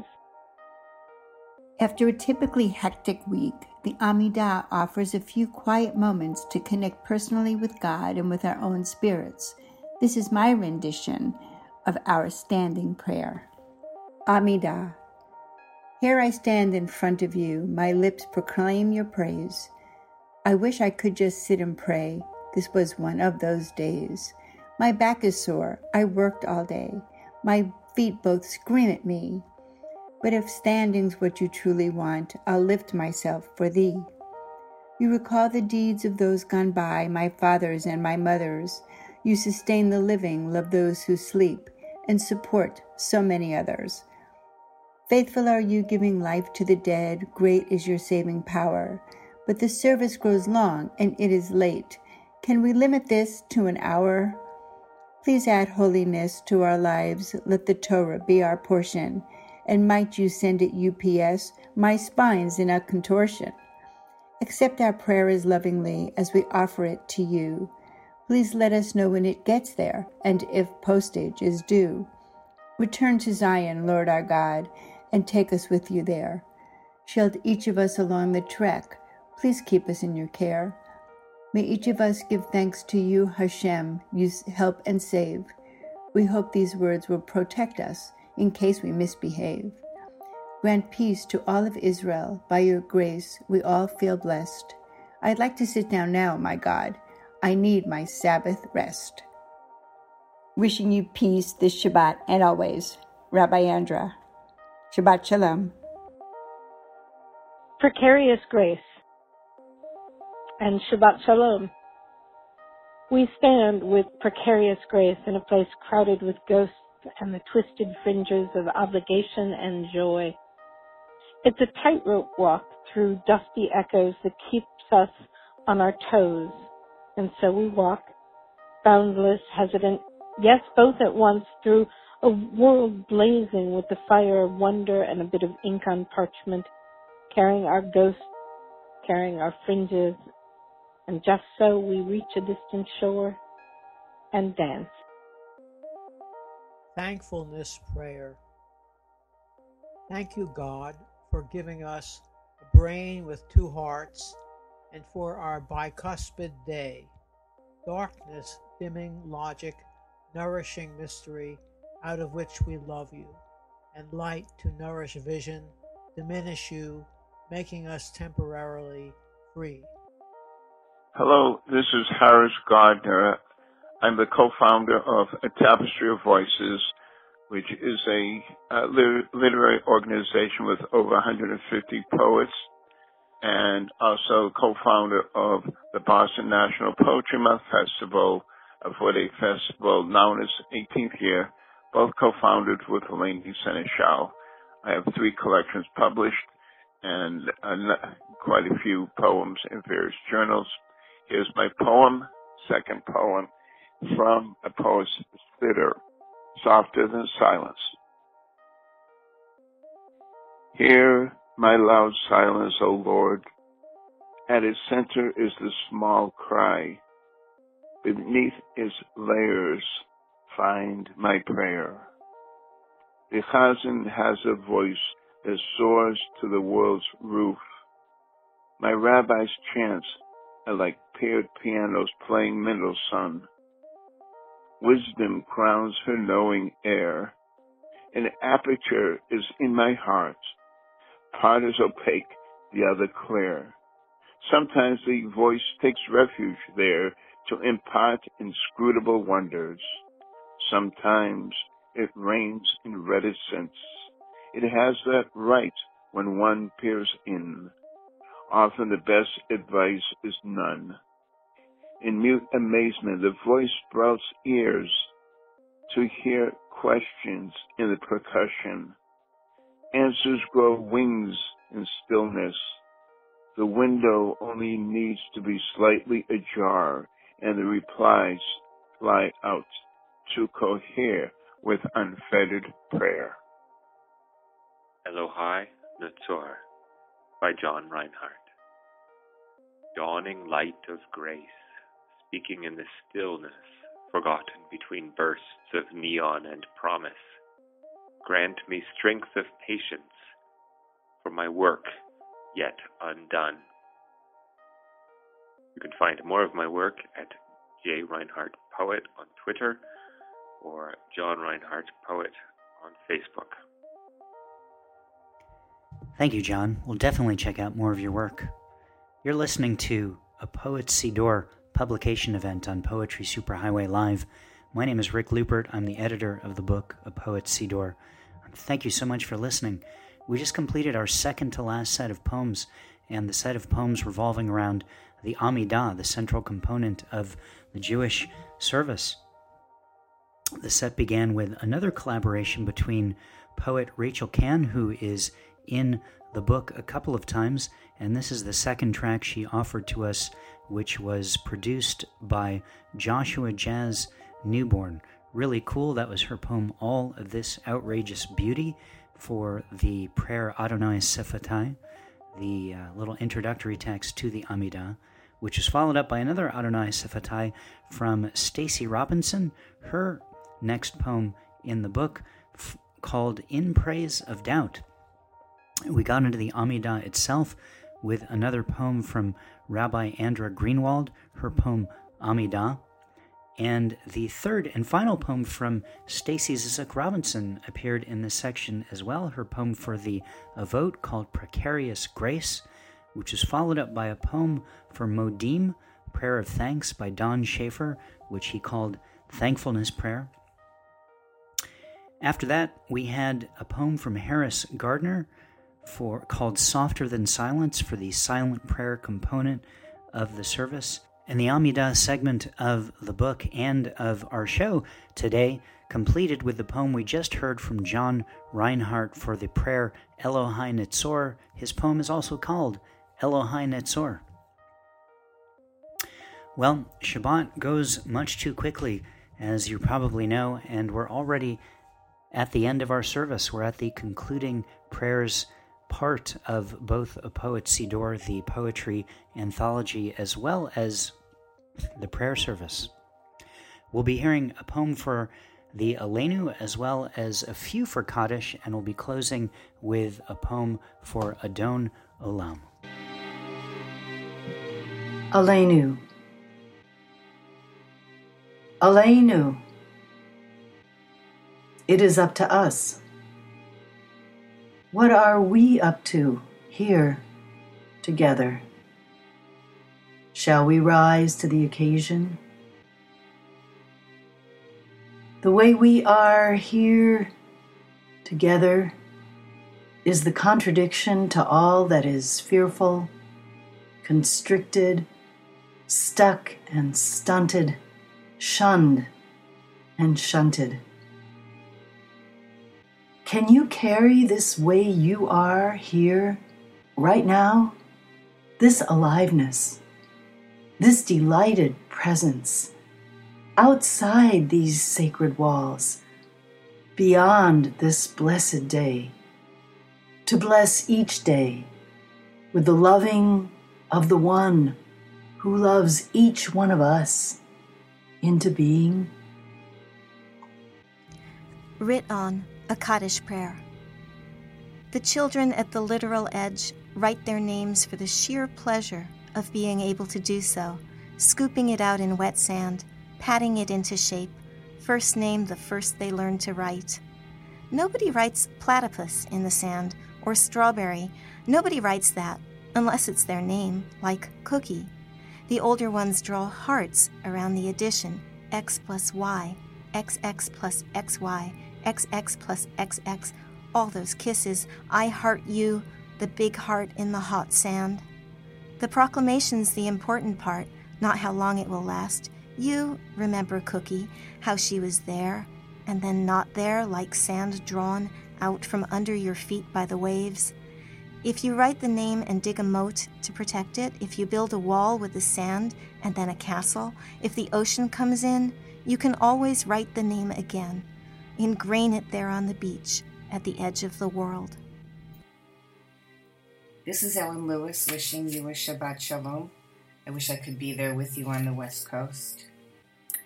After a typically hectic week, the Amidah offers a few quiet moments to connect personally with God and with our own spirits. This is my rendition of our standing prayer. Amidah. Here I stand in front of you. My lips proclaim your praise. I wish I could just sit and pray. This was one of those days. My back is sore. I worked all day. My feet both scream at me. But if standing's what you truly want, I'll lift myself for thee. You recall the deeds of those gone by, my fathers and my mothers. You sustain the living, love those who sleep, and support so many others. Faithful are you giving life to the dead. Great is your saving power. But the service grows long, and it is late. Can we limit this to an hour? Please add holiness to our lives. Let the Torah be our portion. And might you send it UPS, my spine's in a contortion. Accept our prayer as lovingly as we offer it to you. Please let us know when it gets there and if postage is due. Return to Zion, Lord our God, and take us with you there. Shield each of us along the trek. Please keep us in your care. May each of us give thanks to you, Hashem, you help and save. We hope these words will protect us in case we misbehave. Grant peace to all of Israel. By your grace, we all feel blessed. I'd like to sit down now, my God. I need my Sabbath rest. Wishing you peace this Shabbat and always. Rabbi Andra. Shabbat Shalom. Precarious Grace. And Shabbat Shalom. We stand with precarious grace in a place crowded with ghosts and the twisted fringes of obligation and joy. It's a tightrope walk through dusty echoes that keeps us on our toes, and so we walk, boundless, hesitant, yes, both at once, through a world blazing with the fire of wonder and a bit of ink on parchment, carrying our ghosts, carrying our fringes. And just so we reach a distant shore and dance. Thankfulness Prayer. Thank you, God, for giving us a brain with two hearts and for our bicuspid day. Darkness dimming logic, nourishing mystery, out of which we love you, and light to nourish vision, diminish you, making us temporarily free. Hello, this is Harris Gardner. I'm the co-founder of A Tapestry of Voices, which is a literary organization with over 150 poets, and also co-founder of the Boston National Poetry Month Festival, a 4-day festival now in its 18th year, both co-founded with Elaine Seneschal. I have 3 collections published and quite a few poems in various journals. Here's my poem, second poem, from A Poet's Siddur, Softer Than Silence. Hear my loud silence, O Lord, At its center is the small cry. Beneath its layers, find my prayer. The chazan has a voice that soars to the world's roof. My rabbi's chants are like paired pianos playing Mendelssohn. Wisdom crowns her knowing air. An aperture is in my heart. Part is opaque, the other clear. Sometimes the voice takes refuge there to impart inscrutable wonders. Sometimes it reigns in reticence. It has that right when one peers in. Often the best advice is none. In mute amazement, the voice sprouts ears to hear questions in the percussion. Answers grow wings in stillness. The window only needs to be slightly ajar, and the replies fly out to cohere with unfettered prayer. Elohai Netzor by John Reinhardt. Dawning light of grace, speaking in the stillness, forgotten between bursts of neon and promise. Grant me strength of patience for my work yet undone. You can find more of my work at J. Reinhardt Poet on Twitter or John Reinhardt Poet on Facebook. Thank you, John. We'll definitely check out more of your work. You're listening to A Poet's Siddur publication event on Poetry Superhighway Live. My name is Rick Lupert. I'm the editor of the book, A Poet's Siddur. Thank you so much for listening. We just completed our second-to-last set of poems, and the set of poems revolving around the Amidah, the central component of the Jewish service. The set began with another collaboration between poet Rachel Kahn, who is in the book a couple of times, and this is the second track she offered to us, which was produced by Joshua Jazz Newborn. Really cool. That was her poem, All of This Outrageous Beauty, for the prayer Adonai Sephatai, the little introductory text to the Amidah, which is followed up by another Adonai Sephatai from Stacey Robinson, her next poem in the book, called In Praise of Doubt. We got into the Amidah itself with another poem from Rabbi Andra Greenwald, her poem Amidah. And the third and final poem from Stacey Zisook Robinson appeared in this section as well, her poem for the Avot called Precarious Grace, which is followed up by a poem for Modim, Prayer of Thanks by Don Schaefer, which he called Thankfulness Prayer. After that, we had a poem from Harris Gardner called Softer Than Silence for the silent prayer component of the service. And the Amidah segment of the book and of our show today completed with the poem we just heard from John Reinhardt for the prayer Elohai Netzor. His poem is also called Elohai Netzor. Well, Shabbat goes much too quickly, as you probably know, and we're already at the end of our service. We're at the concluding prayers part of both A Poet's Siddur, the poetry anthology, as well as the prayer service. We'll be hearing a poem for the Aleinu, as well as a few for Kaddish, and we'll be closing with a poem for Adon Olam. Aleinu. Aleinu. It is up to us. What are we up to here together? Shall we rise to the occasion? The way we are here together is the contradiction to all that is fearful, constricted, stuck and stunted, shunned and shunted. Can you carry this way you are here, right now, this aliveness, this delighted presence, outside these sacred walls, beyond this blessed day, to bless each day with the loving of the one who loves each one of us into being. Writ on a Kaddish prayer. The children at the literal edge write their names for the sheer pleasure of being able to do so, scooping it out in wet sand, patting it into shape, first name the first they learn to write. Nobody writes platypus in the sand or strawberry. Nobody writes that unless it's their name, like cookie. The older ones draw hearts around the addition, x plus y, xx plus xy, xx plus xx, all those kisses, I heart you, the big heart in the hot sand. The proclamation's the important part, not how long it will last. You remember Cookie, how she was there, and then not there, like sand drawn out from under your feet by the waves. If you write the name and dig a moat to protect it, if you build a wall with the sand and then a castle, if the ocean comes in, you can always write the name again. Ingrain it there on the beach, at the edge of the world. This is Ellen Lewis wishing you a Shabbat Shalom. I wish I could be there with you on the West Coast.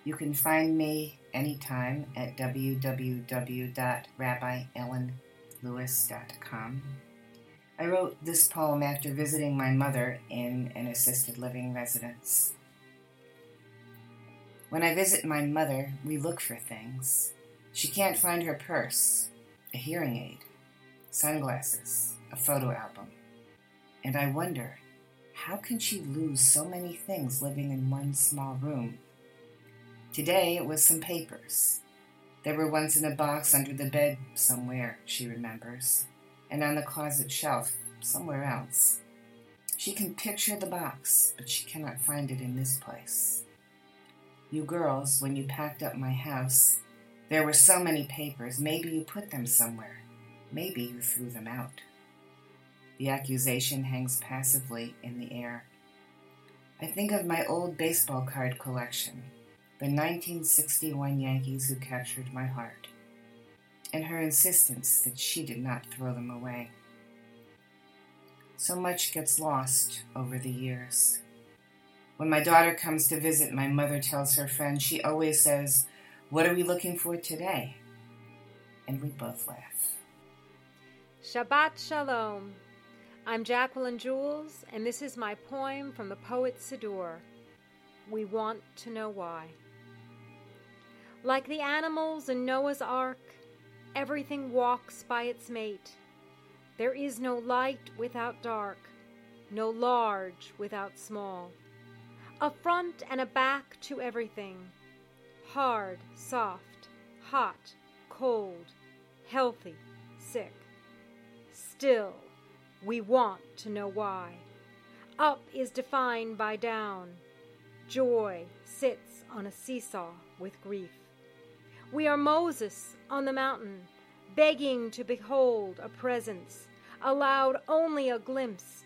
You can find me anytime at www.rabbiellenlewis.com. I wrote this poem after visiting my mother in an assisted living residence. When I visit my mother, we look for things. She can't find her purse, a hearing aid, sunglasses, a photo album. And I wonder, how can she lose so many things living in one small room? Today it was some papers. They were once in a box under the bed somewhere, she remembers, and on the closet shelf somewhere else. She can picture the box, but she cannot find it in this place. You girls, when you packed up my house, there were so many papers. Maybe you put them somewhere. Maybe you threw them out. The accusation hangs passively in the air. I think of my old baseball card collection, the 1961 Yankees who captured my heart, and her insistence that she did not throw them away. So much gets lost over the years. When my daughter comes to visit, my mother tells her friend, she always says, "What are we looking for today?" And we both laugh. Shabbat Shalom. I'm Jacqueline Jules, and this is my poem from the Poet's Siddur. We want to know why. Like the animals in Noah's Ark, everything walks by its mate. There is no light without dark, no large without small. A front and a back to everything. Hard, soft, hot, cold, healthy, sick. Still, we want to know why. Up is defined by down. Joy sits on a seesaw with grief. We are Moses on the mountain, begging to behold a presence, allowed only a glimpse,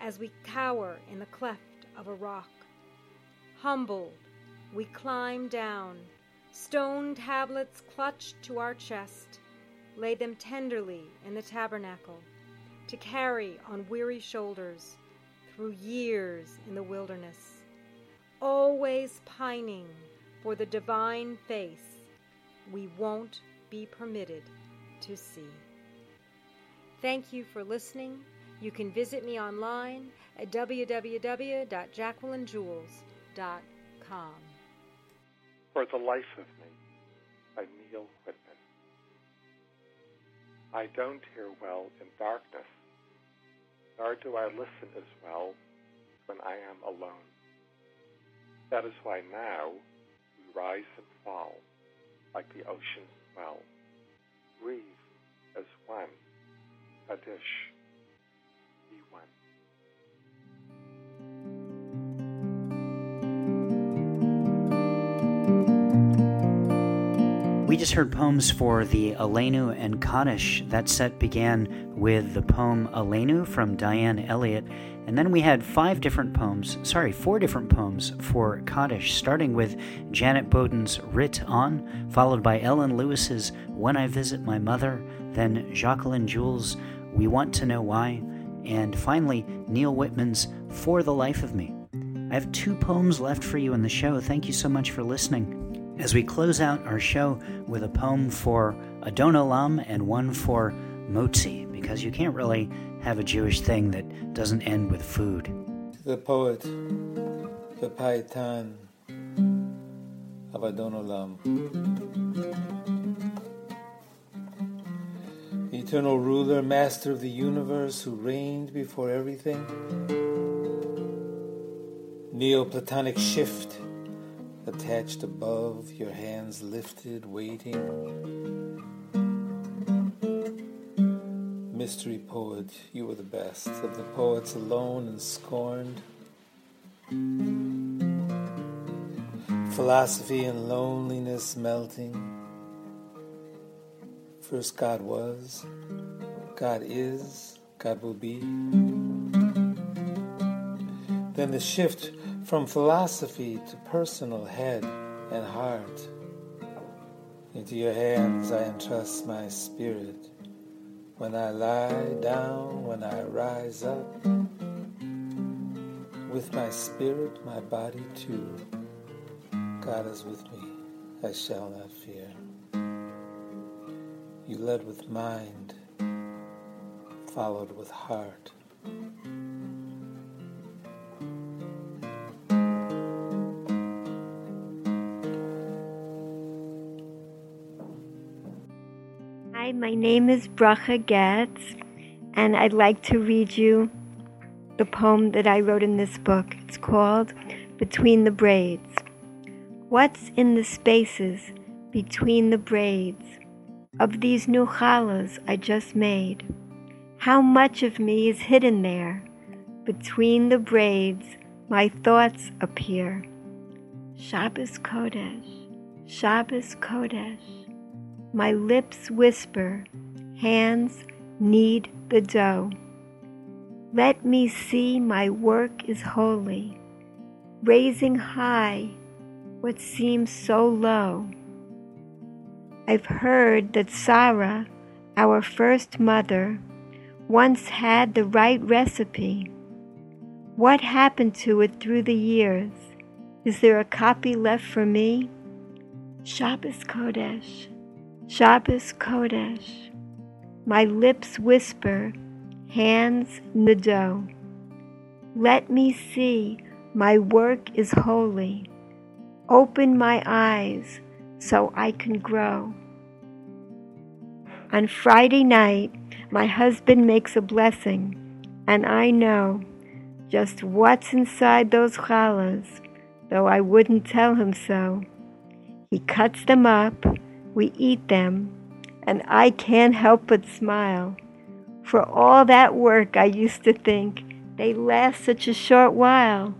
as we cower in the cleft of a rock. Humbled, we climb down. Stone tablets clutched to our chest. Lay them tenderly in the tabernacle to carry on weary shoulders through years in the wilderness, always pining for the divine face we won't be permitted to see. Thank you for listening. You can visit me online at www.jacquelinejules.com. For the Life of Me by Neil Whitman. I don't hear well in darkness, nor do I listen as well when I am alone. That is why now we rise and fall like the ocean's swell, breathe as one, a dish, be one. We just heard poems for the Aleinu and Kaddish. That set began with the poem Aleinu from Diane Elliott, and then we had four different poems for Kaddish, starting with Janet Bowden's Writ On, followed by Ellen Lewis's When I Visit My Mother, then Jacqueline Jules' We Want to Know Why, and finally, Neil Whitman's For the Life of Me. I have 2 poems left for you in the show. Thank you so much for listening. As we close out our show with a poem for Adon Olam and one for Motzi, because you can't really have a Jewish thing that doesn't end with food. The poet, the Paitan of Adon Olam. The eternal ruler, master of the universe, who reigned before everything. Neoplatonic shift, attached above, your hands lifted, waiting. Mystery poet, you were the best of the poets, alone and scorned. Philosophy and loneliness melting. First God was, God is, God will be. Then the shift from philosophy to personal head and heart. Into your hands I entrust my spirit. When I lie down, when I rise up, with my spirit, my body too, God is with me, I shall not fear. You led with mind, followed with heart. My name is Bracha Gatz, and I'd like to read you the poem that I wrote in this book. It's called Between the Braids. What's in the spaces between the braids of these new challahs I just made? How much of me is hidden there? Between the braids, my thoughts appear. Shabbos Kodesh, Shabbos Kodesh. My lips whisper, hands knead the dough. Let me see my work is holy, raising high what seems so low. I've heard that Sarah, our first mother, once had the right recipe. What happened to it through the years? Is there a copy left for me? Shabbos Kodesh. Shabbos Kodesh, my lips whisper, hands in the dough. Let me see, my work is holy. Open my eyes so I can grow. On Friday night, my husband makes a blessing, and I know just what's inside those challahs, though I wouldn't tell him so. He cuts them up. We eat them, and I can't help but smile. For all that work I used to think, they last such a short while.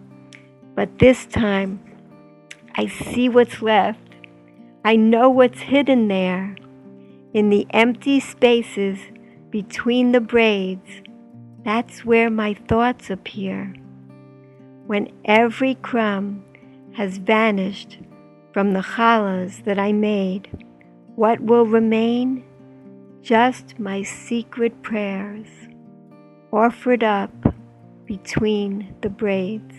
But this time, I see what's left. I know what's hidden there. In the empty spaces between the braids, that's where my thoughts appear. When every crumb has vanished from the challahs that I made, what will remain? Just my secret prayers, offered up between the braids.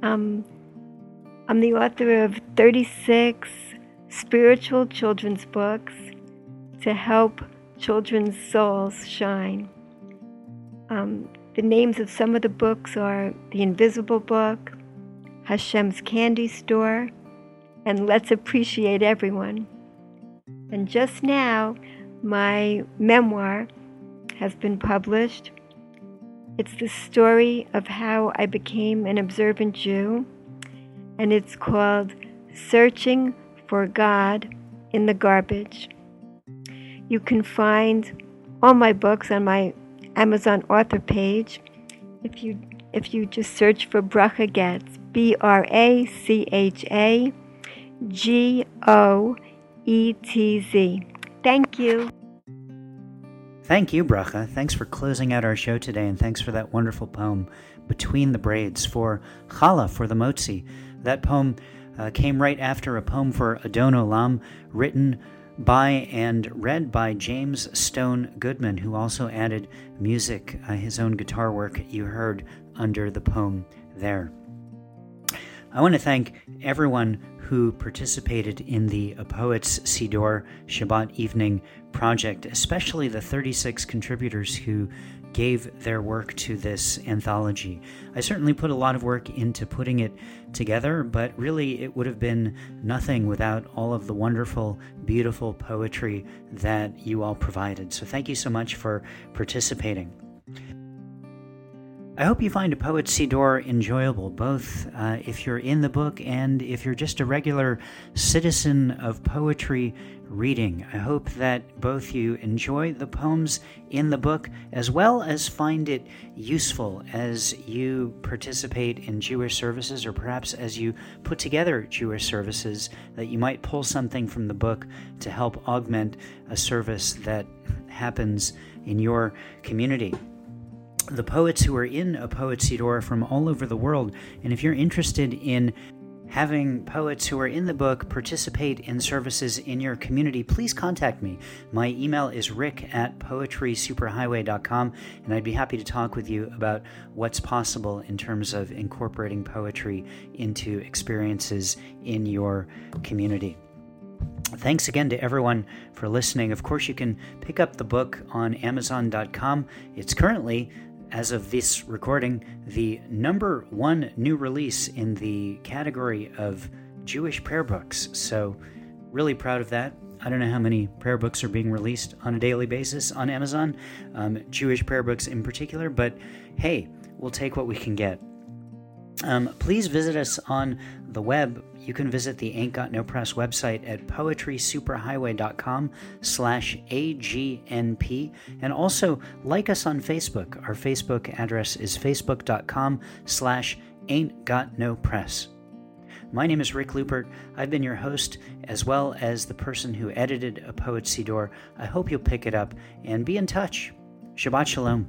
I'm the author of 36 spiritual children's books to help children's souls shine. The names of some of the books are The Invisible Book, Hashem's Candy Store, and Let's Appreciate Everyone. And just now, my memoir has been published. It's the story of how I became an observant Jew, and it's called Searching for God in the Garbage. You can find all my books on my Amazon author page. If you just search for Bracha Gatz, B-R-A-C-H-A, G-O-E-T-Z. Thank you. Thank you, Bracha. Thanks for closing out our show today, and thanks for that wonderful poem, Between the Braids, for Challah, for the Motzi. That poem came right after a poem for Adon Olam, written by and read by James Stone Goodman, who also added music, his own guitar work you heard under the poem there. I want to thank everyone who participated in the A Poet's Siddur Shabbat Evening project, especially the 36 contributors who gave their work to this anthology. I certainly put a lot of work into putting it together, but really it would have been nothing without all of the wonderful, beautiful poetry that you all provided. So thank you so much for participating. I hope you find A Poet's Siddur enjoyable, both if you're in the book and if you're just a regular citizen of poetry reading. I hope that both you enjoy the poems in the book as well as find it useful as you participate in Jewish services, or perhaps as you put together Jewish services, that you might pull something from the book to help augment a service that happens in your community. The poets who are in A Poet's Siddur are from all over the world, and if you're interested in having poets who are in the book participate in services in your community, please contact me. My email is rick@poetrysuperhighway.com, and I'd be happy to talk with you about what's possible in terms of incorporating poetry into experiences in your community. Thanks again to everyone for listening. Of course, you can pick up the book on Amazon.com. It's currently, as of this recording, the #1 new release in the category of Jewish prayer books. So really proud of that. I don't know how many prayer books are being released on a daily basis on Amazon, Jewish prayer books in particular, but hey, we'll take what we can get. Please visit us on the web. You can visit the Ain't Got No Press website at poetrysuperhighway.com/AGNP, and also like us on Facebook. Our Facebook address is facebook.com/Ain't Got No Press. My name is Rick Lupert. I've been your host as well as the person who edited A Poet's Siddur. I hope you'll pick it up and be in touch. Shabbat Shalom.